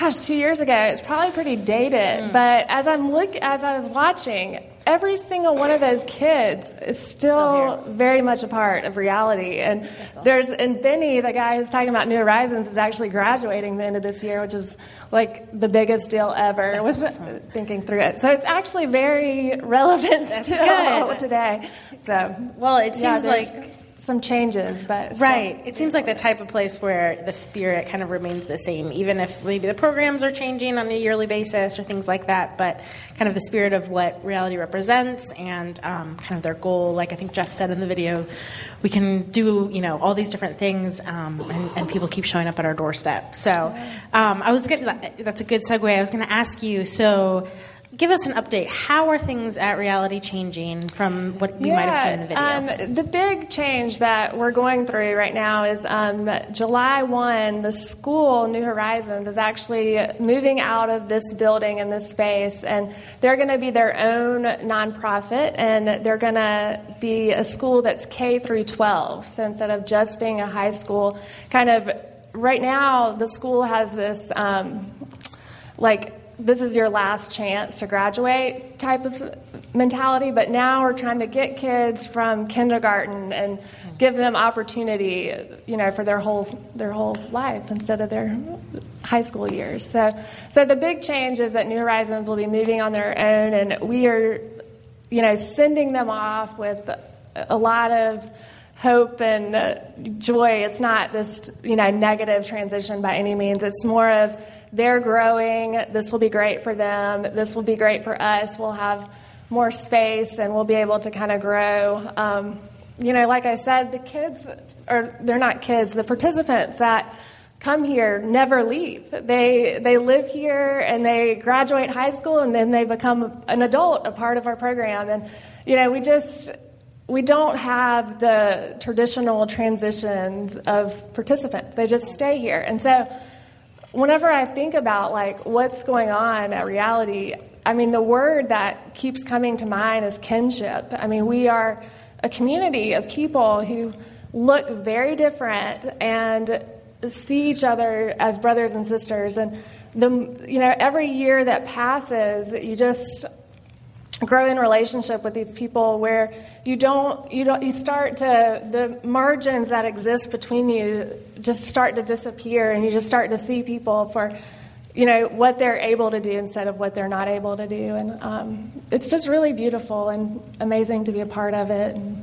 Gosh, two years ago, it's probably pretty dated. Mm. But as I'm look, as I was watching, every single one of those kids is still, still very much a part of Reality. And awesome. there's and Benny, the guy who's talking about New Horizons, is actually graduating the end of this year, which is like the biggest deal ever. That's with awesome. Thinking through it, so it's actually very relevant That's still good. today. So well, it yeah, seems like. Some changes, but... Right. Still. It seems like the type of place where the spirit kind of remains the same, even if maybe the programs are changing on a yearly basis or things like that, but kind of the spirit of what Reality represents and um, kind of their goal. Like I think Jeff said in the video, we can do, you know, all these different things, um, and, and people keep showing up at our doorstep. So um, I was going to... That's a good segue. I was going to ask you, so... Give us an update. How are things at Reality changing from what we yeah, might have seen in the video? Um, the big change that we're going through right now is um, July first, the school, New Horizons, is actually moving out of this building and this space, and they're going to be their own nonprofit, and they're going to be a school that's K through twelve. So instead of just being a high school, kind of right now the school has this, um, like, this is your last chance to graduate type of mentality, but now we're trying to get kids from kindergarten and give them opportunity, you know, for their whole their whole life instead of their high school years. So, so the big change is that New Horizons will be moving on their own, and we are, you know, sending them off with a lot of hope and joy. It's not this, you know, negative transition by any means. It's more of they're growing. This will be great for them. This will be great for us. We'll have more space, and we'll be able to kind of grow. Um, you know, like I said, the kids, or they're not kids, the participants that come here never leave. They they live here, and they graduate high school, and then they become an adult, a part of our program. And, you know, we just... We don't have the traditional transitions of participants. They just stay here. And so whenever I think about, like, what's going on at Reality, I mean, the word that keeps coming to mind is kinship. I mean, we are a community of people who look very different and see each other as brothers and sisters. And, the you know, every year that passes, you just... grow in relationship with these people where you don't, you don't, you start to, the margins that exist between you just start to disappear, and you just start to see people for, you know, what they're able to do instead of what they're not able to do. And um, it's just really beautiful and amazing to be a part of it. And,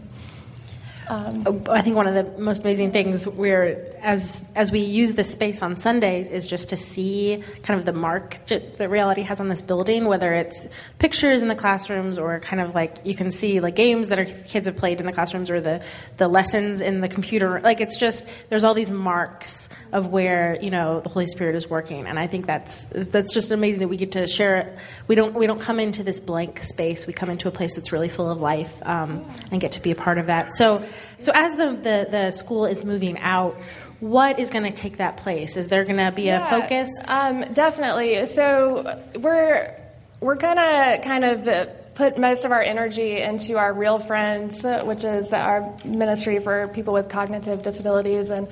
Um, I think one of the most amazing things we're as as we use this space on Sundays is just to see kind of the mark that Reality has on this building, whether it's pictures in the classrooms or kind of like you can see like games that our kids have played in the classrooms or the, the lessons in the computer. Like it's just there's all these marks of where, you know, the Holy Spirit is working, and I think that's that's just amazing that we get to share it. We don't we don't come into this blank space. We come into a place that's really full of life um, and get to be a part of that. So. So as the, the, the school is moving out, what is going to take that place? Is there going to be yeah, a focus? Um, definitely. So we're we're going to kind of put most of our energy into our Real Friends, which is our ministry for people with cognitive disabilities. And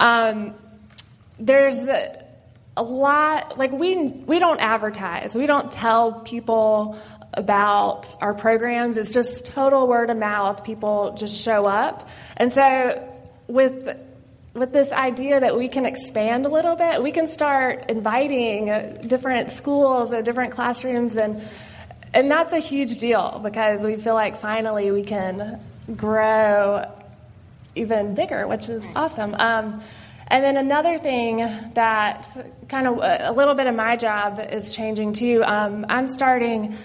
um, there's a lot, like we we don't advertise. We don't tell people about our programs. It's just total word of mouth. People just show up. And so with with this idea that we can expand a little bit, we can start inviting different schools, different classrooms, and and that's a huge deal because we feel like finally we can grow even bigger, which is awesome. Um, and then another thing that kind of a little bit of my job is changing too. Um, I'm starting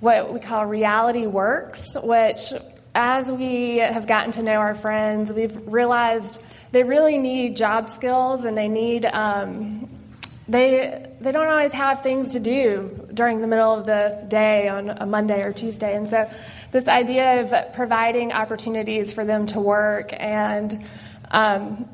what we call Reality Works, which as we have gotten to know our friends, we've realized they really need job skills and they need um, they they don't always have things to do during the middle of the day on a Monday or Tuesday. And so this idea of providing opportunities for them to work and um,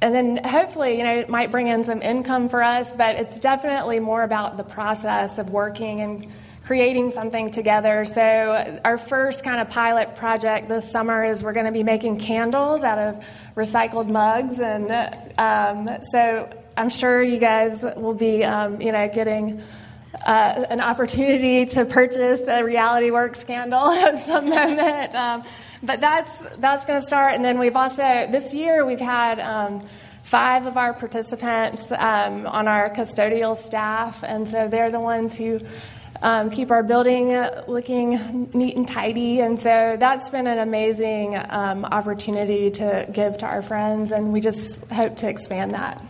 and then hopefully, you know, it might bring in some income for us, but it's definitely more about the process of working and creating something together. So our first kind of pilot project this summer is we're going to be making candles out of recycled mugs. And um, so I'm sure you guys will be, um, you know, getting uh, an opportunity to purchase a RealityWorks candle at some moment. Um, but that's that's going to start. And then we've also, this year, we've had um, five of our participants um, on our custodial staff. And so they're the ones who um, keep our building looking neat and tidy. And so that's been an amazing um, opportunity to give to our friends. And we just hope to expand that.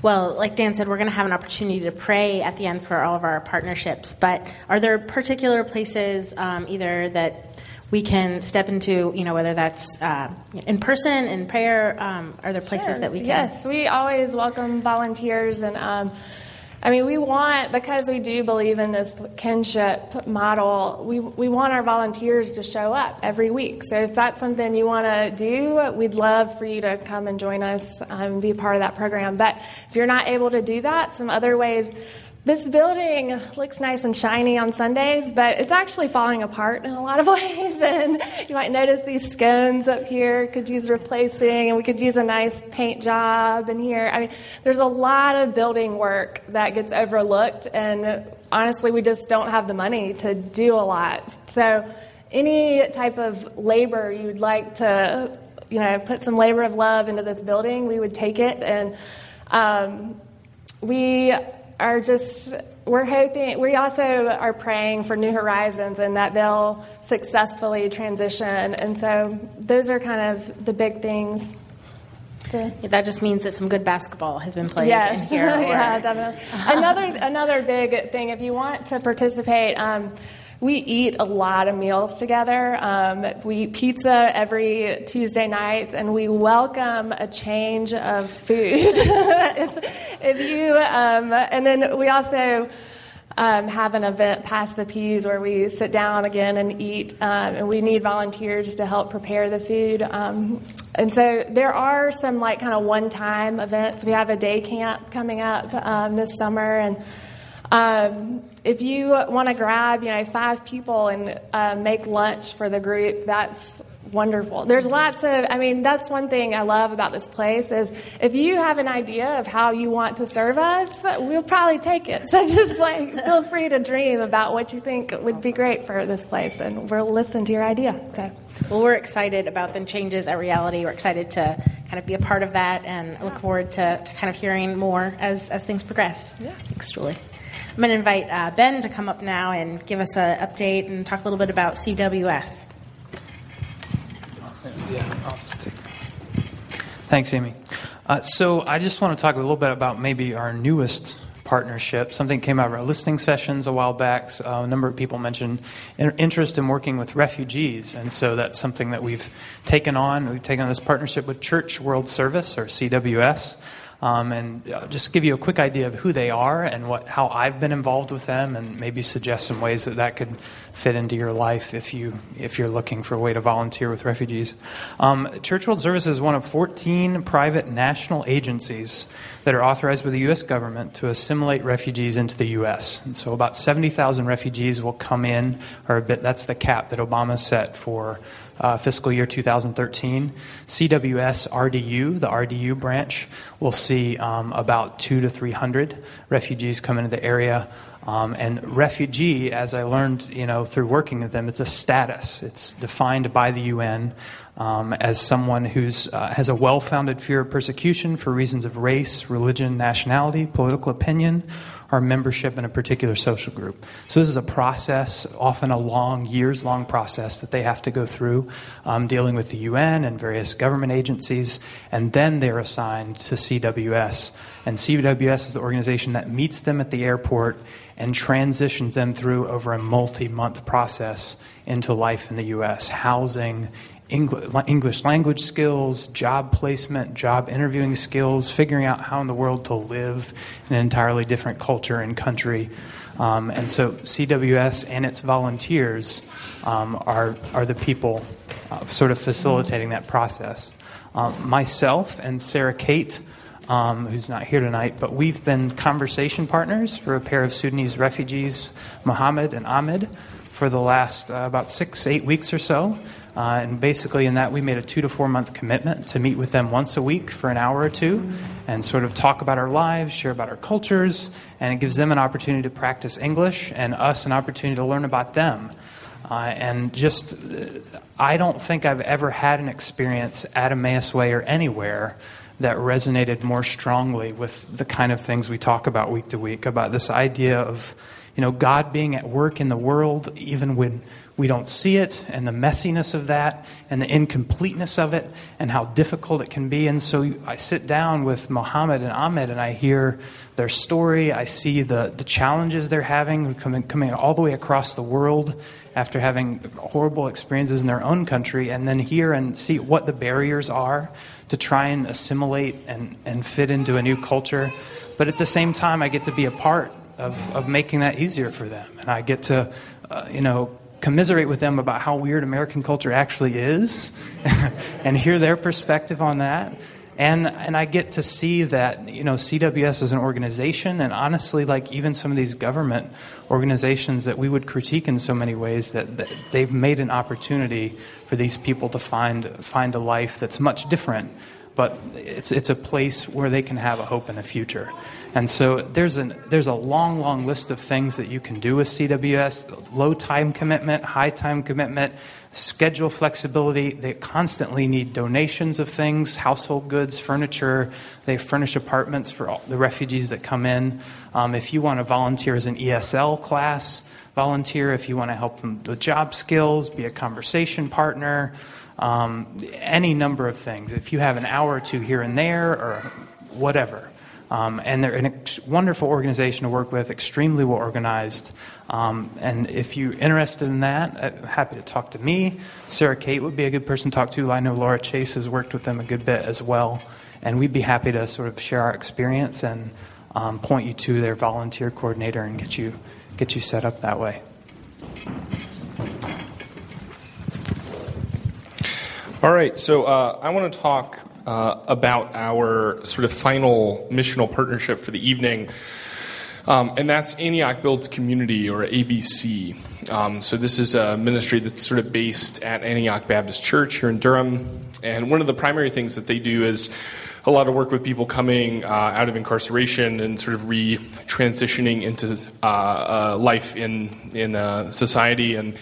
Well, like Dan said, we're going to have an opportunity to pray at the end for all of our partnerships. But are there particular places um, either that we can step into, you know, whether that's uh, in person, in prayer? Um, are there places Sure. that we can? Yes, we always welcome volunteers. And, um, I mean, we want, because we do believe in this kinship model, we, we want our volunteers to show up every week. So if that's something you want to do, we'd love for you to come and join us and be part of that program. But if you're not able to do that, some other ways, this building looks nice and shiny on Sundays, but it's actually falling apart in a lot of ways. And you might notice these scones up here could use replacing, and we could use a nice paint job in here. I mean, there's a lot of building work that gets overlooked, and honestly, we just don't have the money to do a lot. So any type of labor you would like to, you know, put some labor of love into this building, we would take it. And um, we... are just, we're hoping, we also are praying for New Horizons and that they'll successfully transition. And so those are kind of the big things. To... That just means that some good basketball has been played yes. in here. Or... yeah, definitely. another, another big thing, if you want to participate, um, we eat a lot of meals together. Um, we eat pizza every Tuesday nights, and we welcome a change of food. if, if you, um, and then we also um, have an event, Pass the Peas, where we sit down again and eat, um, and we need volunteers to help prepare the food. Um, and so there are some like kind of one-time events. We have a day camp coming up um, this summer, and Um, if you want to grab, you know, five people and uh, make lunch for the group, that's wonderful. There's lots of, I mean, that's one thing I love about this place is if you have an idea of how you want to serve us, we'll probably take it. So just like feel free to dream about what you think would awesome. Be great for this place, and we'll listen to your idea. So. Well, we're excited about the changes at Reality. We're excited to kind of be a part of that, and look forward to, to kind of hearing more as, as things progress. Yeah. Thanks, Julie. I'm going to invite uh, Ben to come up now and give us an update and talk a little bit about C W S. Yeah, I'll just take that. Thanks, Amy. Uh, so I just want to talk a little bit about maybe our newest partnership. Something came out of our listening sessions a while back. So a number of people mentioned interest in working with refugees, and so that's something that we've taken on. We've taken on this partnership with Church World Service, or C W S. um, and just give you a quick idea of who they are and what how I've been involved with them, and maybe suggest some ways that that could fit into your life if, you, if you're looking for a way to volunteer with refugees. Um, Church World Service is one of fourteen private national agencies that are authorized by the U S government to assimilate refugees into the U S. And so about seventy thousand refugees will come in, or a bit, that's the cap that Obama set for uh, fiscal year two thousand thirteen. C W S R D U, the R D U branch, will see um, about two to three hundred refugees come into the area. Um, and refugee, as I learned, you know, through working with them, it's a status. It's defined by the U N Um, as someone who's uh, has a well-founded fear of persecution for reasons of race, religion, nationality, political opinion, or membership in a particular social group. So this is a process, often a long, years-long process that they have to go through, um, dealing with the U N and various government agencies, and then they're assigned to C W S. And C W S is the organization that meets them at the airport and transitions them through over a multi-month process into life in the U S, housing, English language skills, job placement, job interviewing skills, figuring out how in the world to live in an entirely different culture and country. Um, and so C W S and its volunteers um, are, are the people uh, sort of facilitating that process. Um, myself and Sarah Kate, Um, who's not here tonight, but we've been conversation partners for a pair of Sudanese refugees, Mohammed and Ahmed, for the last uh, about six, eight weeks or so. Uh, and basically in that we made a two to four month commitment to meet with them once a week for an hour or two and sort of talk about our lives, share about our cultures, and it gives them an opportunity to practice English and us an opportunity to learn about them. Uh, and just, I don't think I've ever had an experience at Emmaus Way or anywhere that resonated more strongly with the kind of things we talk about week to week, about this idea of, you know, God being at work in the world even when we don't see it, and the messiness of that and the incompleteness of it and how difficult it can be. And so I sit down with Mohammed and Ahmed and I hear their story. I see the, the challenges they're having coming, coming all the way across the world after having horrible experiences in their own country, and then hear and see what the barriers are to try and assimilate and, and fit into a new culture. But at the same time, I get to be a part of, of making that easier for them. And I get to, uh, you know, commiserate with them about how weird American culture actually is and hear their perspective on that. And and I get to see that, you know, C W S is an organization, and honestly, like even some of these government organizations that we would critique in so many ways, that, that they've made an opportunity for these people to find find a life that's much different, but it's it's a place where they can have a hope in the future. And so there's an there's a long, long list of things that you can do with C W S: low time commitment, high time commitment, schedule flexibility. They constantly need donations of things, household goods, furniture. They furnish apartments for all the refugees that come in. Um, if you want to volunteer as an E S L class, volunteer. If you want to help them with job skills, be a conversation partner, um, any number of things. If you have an hour or two here and there or whatever. Um, and they're a ex- wonderful organization to work with, extremely well organized. Um, and if you're interested in that, I'm happy to talk to me. Sarah Kate would be a good person to talk to. I know Laura Chase has worked with them a good bit as well. And we'd be happy to sort of share our experience and um, point you to their volunteer coordinator and get you get you set up that way. All right, so uh, I want to talk Uh, about our sort of final missional partnership for the evening, um, and that's Antioch Builds Community, or A B C. Um, so this is a ministry that's sort of based at Antioch Baptist Church here in Durham, and one of the primary things that they do is a lot of work with people coming uh, out of incarceration and sort of re-transitioning into uh, uh, life in, in uh, society. And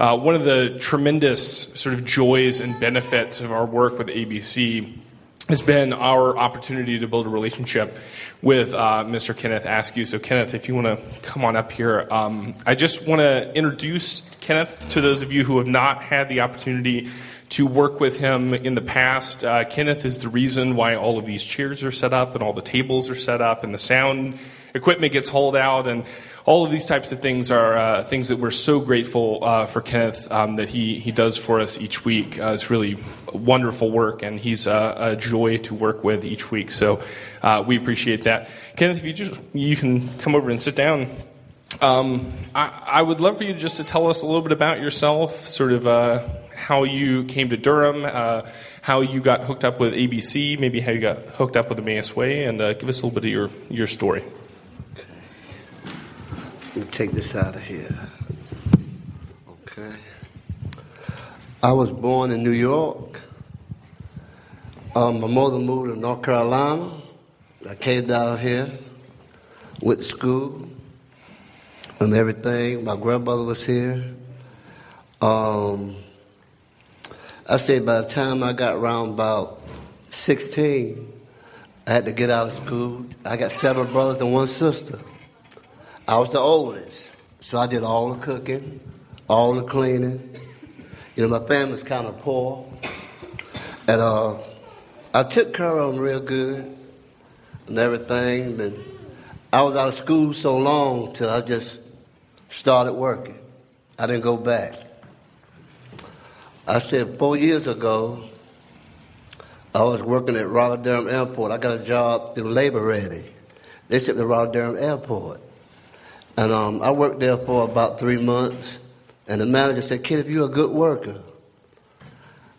Uh, one of the tremendous sort of joys and benefits of our work with A B C has been our opportunity to build a relationship with uh, Mister Kenneth Askew. So, Kenneth, if you want to come on up here. Um, I just want to introduce Kenneth to those of you who have not had the opportunity to work with him in the past. Uh, Kenneth is the reason why all of these chairs are set up and all the tables are set up and the sound equipment gets hauled out and all of these types of things are uh, things that we're so grateful uh, for Kenneth um, that he, he does for us each week. Uh, it's really wonderful work, and he's uh, a joy to work with each week. So uh, we appreciate that. Kenneth, if you just you can come over and sit down. Um, I, I would love for you just to tell us a little bit about yourself, sort of uh, how you came to Durham, uh, how you got hooked up with A B C, maybe how you got hooked up with Emmaus Way, and uh, give us a little bit of your, your story. Let me take this out of here. Okay. I was born in New York. Um, my mother moved to North Carolina. I came down here, went to school and everything. My grandmother was here. Um, I say by the time I got around about sixteen, I had to get out of school. I got seven brothers and one sister. I was the oldest, so I did all the cooking, all the cleaning. You know, my family's kind of poor. And uh, I took care of them real good and everything. And I was out of school so long till I just started working. I didn't go back. I said four years ago, I was working at Rotterdam Airport. I got a job in Labor Ready. They sent me to Rotterdam Airport. And um, I worked there for about three months. And the manager said, "Kid, if you're a good worker."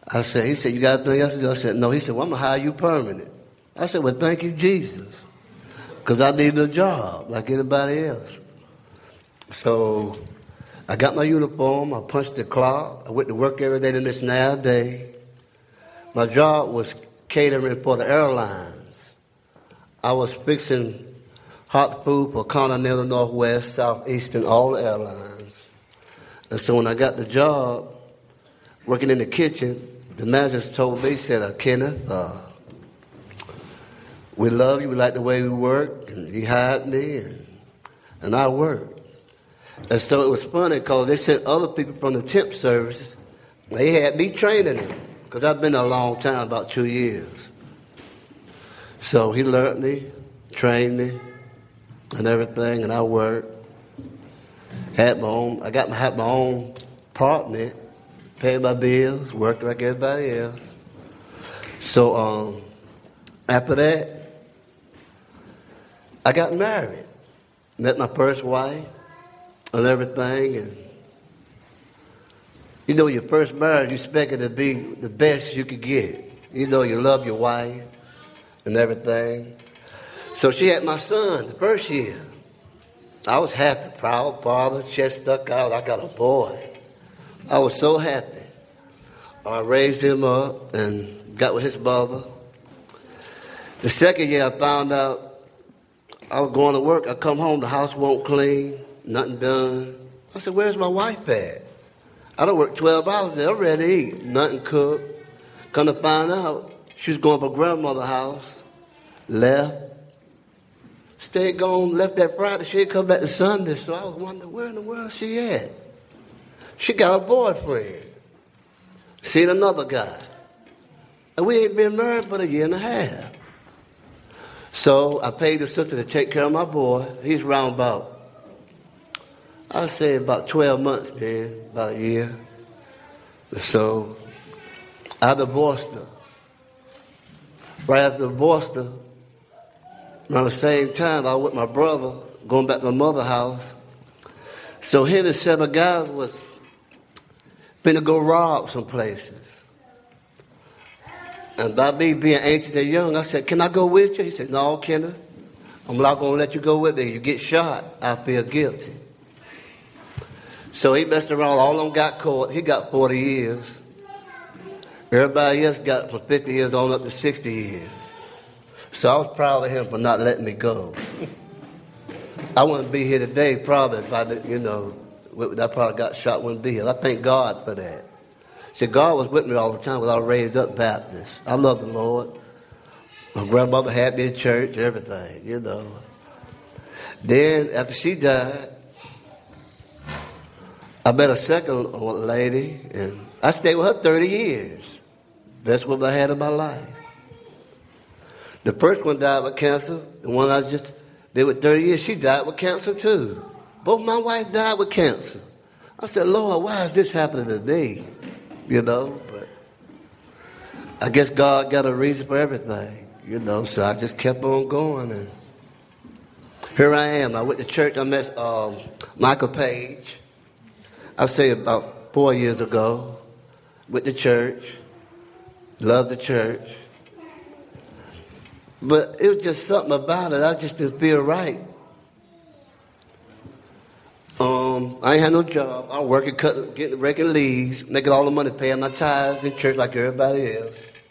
I said, he said, "You got anything else to do?" I said, "No." He said, "Well, I'm going to hire you permanent." I said, "Well, thank you, Jesus. Because I needed a job like anybody else." So I got my uniform. I punched the clock. I went to work every day the next nine days. My job was catering for the airlines. I was fixing hot food for Continental, Northwest, Southeastern, all the airlines. And so when I got the job, working in the kitchen, the manager told me, he said, "Kenneth, uh, we love you, we like the way we work," and he hired me, and, and I worked. And so it was funny because they sent other people from the temp services. They had me training them because I've been there a long time, about two years. So he learned me, trained me, and everything, and I worked. Had my own. I got my had my own apartment, paid my bills, worked like everybody else. So um. After that, I got married, met my first wife and everything. And you know, your first marriage, you expect it to be the best you could get. You know, you love your wife and everything. So she had my son the first year. I was happy, proud father, chest stuck out. I got a boy. I was so happy. I raised him up and got with his mother. The second year, I found out I was going to work. I come home, the house won't clean, nothing done. I said, "Where's my wife at? I don't work twelve hours a day. I'm ready to eat." Nothing cooked. Come to find out, she was going to my grandmother's house, left, stayed gone, left that Friday. She didn't come back to Sunday, so I was wondering, where in the world she at? She got a boyfriend, seen another guy. And we ain't been married but a year and a half. So I paid the sister to take care of my boy. He's round about, I'd say about twelve months then, about a year. So I divorced her. Right after divorced her, around the same time, I was with my brother, going back to my mother's house. So him and seven guys was finna go rob some places. And by me being anxious and young, I said, "Can I go with you?" He said, "No, Kenneth, I'm not going to let you go with me. You get shot, I feel guilty." So he messed around. All of them got caught. He got forty years. Everybody else got from fifty years on up to sixty years. So I was proud of him for not letting me go. I wouldn't be here today probably if I didn't, you know, I probably got shot, wouldn't be here. I thank God for that. See, God was with me all the time because I was raised up Baptist. I love the Lord. My grandmother had me in church, everything, you know. Then, after she died, I met a second lady, and I stayed with her thirty years. Best woman I had in my life. The first one died with cancer. The one I just did with thirty years, she died with cancer, too. Both my wife died with cancer. I said, Lord, why is this happening to me? You know, but I guess God got a reason for everything, you know, so I just kept on going. And here I am. I went to church. I met um, Michael Page. I say about four years ago. Went to church. Loved the church. But it was just something about it. I just didn't feel right. Um, I ain't had no job. I work and cut, get raking leaves, making all the money, paying my tithes in church like everybody else.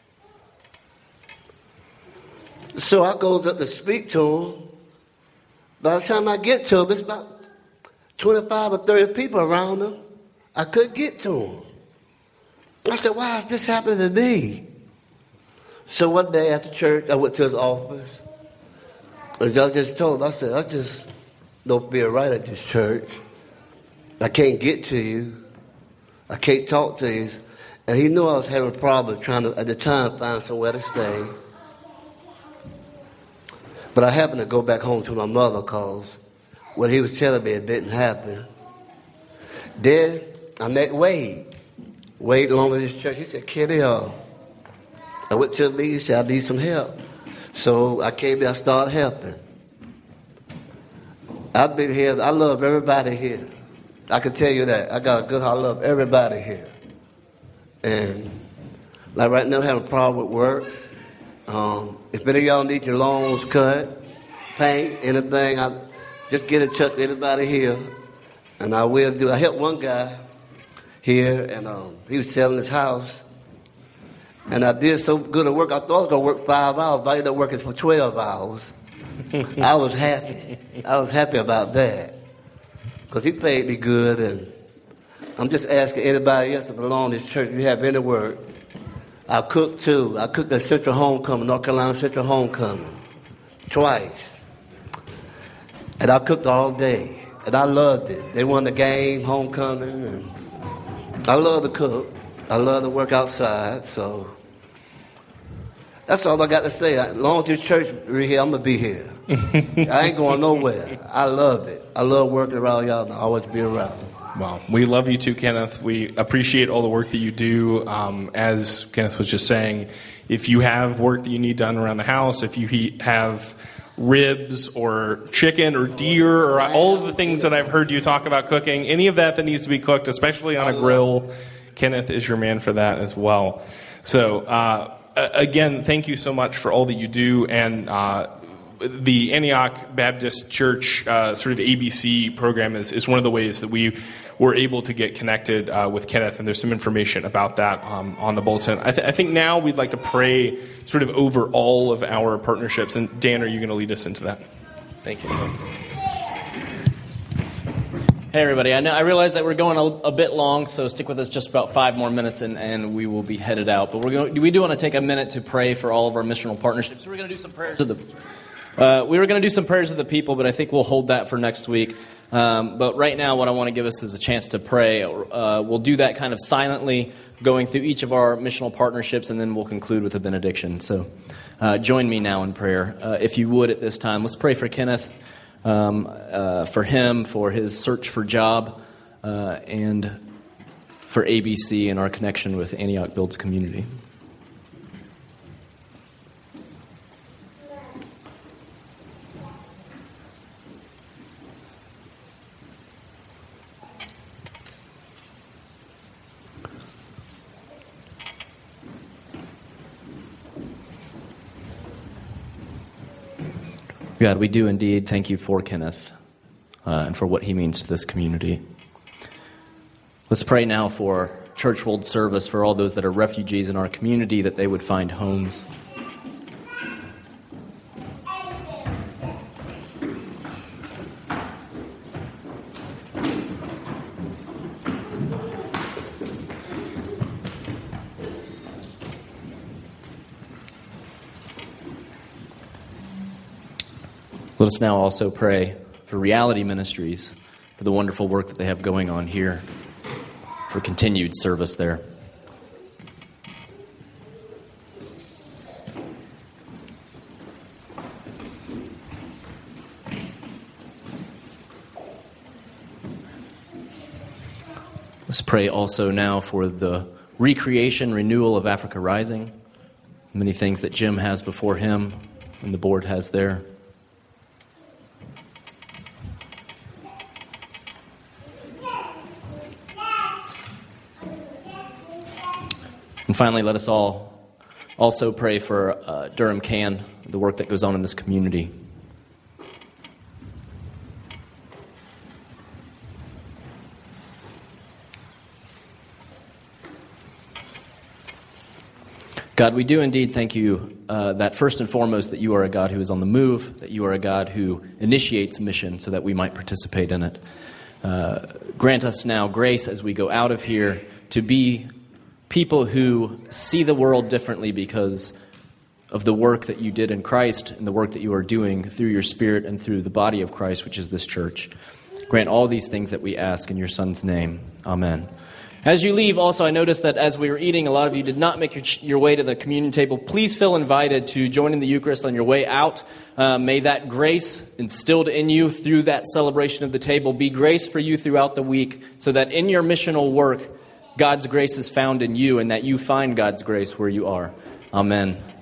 So I goes up to speak to them. By the time I get to them, it's about twenty-five or thirty people around them. I couldn't get to them. I said, why is this happening to me? So one day after church, I went to his office. And I just told him, I said, I just don't feel right at this church. I can't get to you. I can't talk to you. And he knew I was having a problem trying to, at the time, find somewhere to stay. But I happened to go back home to my mother because what he was telling me, it didn't happen. Then I met Wade. Wade along with his church. He said, Kenny, uh, I went to a meeting. He said, I need some help. So I came there. I started helping. I've been here. I love everybody here. I can tell you that. I got a good heart. I love everybody here. And like right now, I have a problem with work. Um, if any of y'all need your lawns cut, paint, anything, I, just get in touch with anybody here, and I will do. I helped one guy here, and um, he was selling his house, and I did so good at work, I thought I was going to work five hours, but I ended up working for twelve hours. I was happy. I was happy about that, because he paid me good, and I'm just asking anybody else to belong to this church, if you have any work. I cooked, too. I cooked at Central Homecoming, North Carolina Central Homecoming, twice. And I cooked all day, and I loved it. They won the game, homecoming, and I love to cook. I love to work outside, so that's all I got to say. As long as your church is here, I'm going to be here. I ain't going nowhere. I love it. I love working around y'all, and I always be around. Wow. We love you too, Kenneth. We appreciate all the work that you do. Um, as Kenneth was just saying, if you have work that you need done around the house, if you he- have ribs or chicken or deer or all of the things that I've heard you talk about cooking, any of that that needs to be cooked, especially on a grill, Kenneth is your man for that as well. So, uh, again, thank you so much for all that you do. And uh the Antioch Baptist Church uh, sort of A B C program is, is one of the ways that we were able to get connected uh, with Kenneth, and there's some information about that um, on the bulletin. I, th- I think now we'd like to pray sort of over all of our partnerships. And Dan, are you going to lead us into that? Thank you. Hey, everybody. I know I realize that we're going a, a bit long, so stick with us just about five more minutes, and, and we will be headed out. But we're going, we do want to take a minute to pray for all of our missional partnerships. We're going to do some prayers to the... Uh, we were going to do some prayers of the people, but I think we'll hold that for next week. Um, but right now, what I want to give us is a chance to pray. Uh, we'll do that kind of silently, going through each of our missional partnerships, and then we'll conclude with a benediction. So uh, join me now in prayer. Uh, if you would at this time, let's pray for Kenneth, um, uh, for him, for his search for job, uh, and for A B C and our connection with Antioch Builds Community. God, we do indeed thank you for Kenneth uh, and for what he means to this community. Let's pray now for Church World Service, for all those that are refugees in our community, that they would find homes. Let us now also pray for Reality Ministries, for the wonderful work that they have going on here, for continued service there. pray also now for the recreation, renewal of Africa Rising, many things that Jim has before him and the board has there. And finally, let us all also pray for uh, Durham C A N, the work that goes on in this community. God, we do indeed thank you uh, that first and foremost that you are a God who is on the move, that you are a God who initiates mission so that we might participate in it. Uh, grant us now grace as we go out of here to be people who see the world differently because of the work that you did in Christ and the work that you are doing through your Spirit and through the body of Christ, which is this church. Grant all these things that we ask in your Son's name. Amen. As you leave, also, I noticed that as we were eating, a lot of you did not make your, your way to the communion table. Please feel invited to join in the Eucharist on your way out. Uh, may that grace instilled in you through that celebration of the table be grace for you throughout the week so that in your missional work, God's grace is found in you and that you find God's grace where you are. Amen.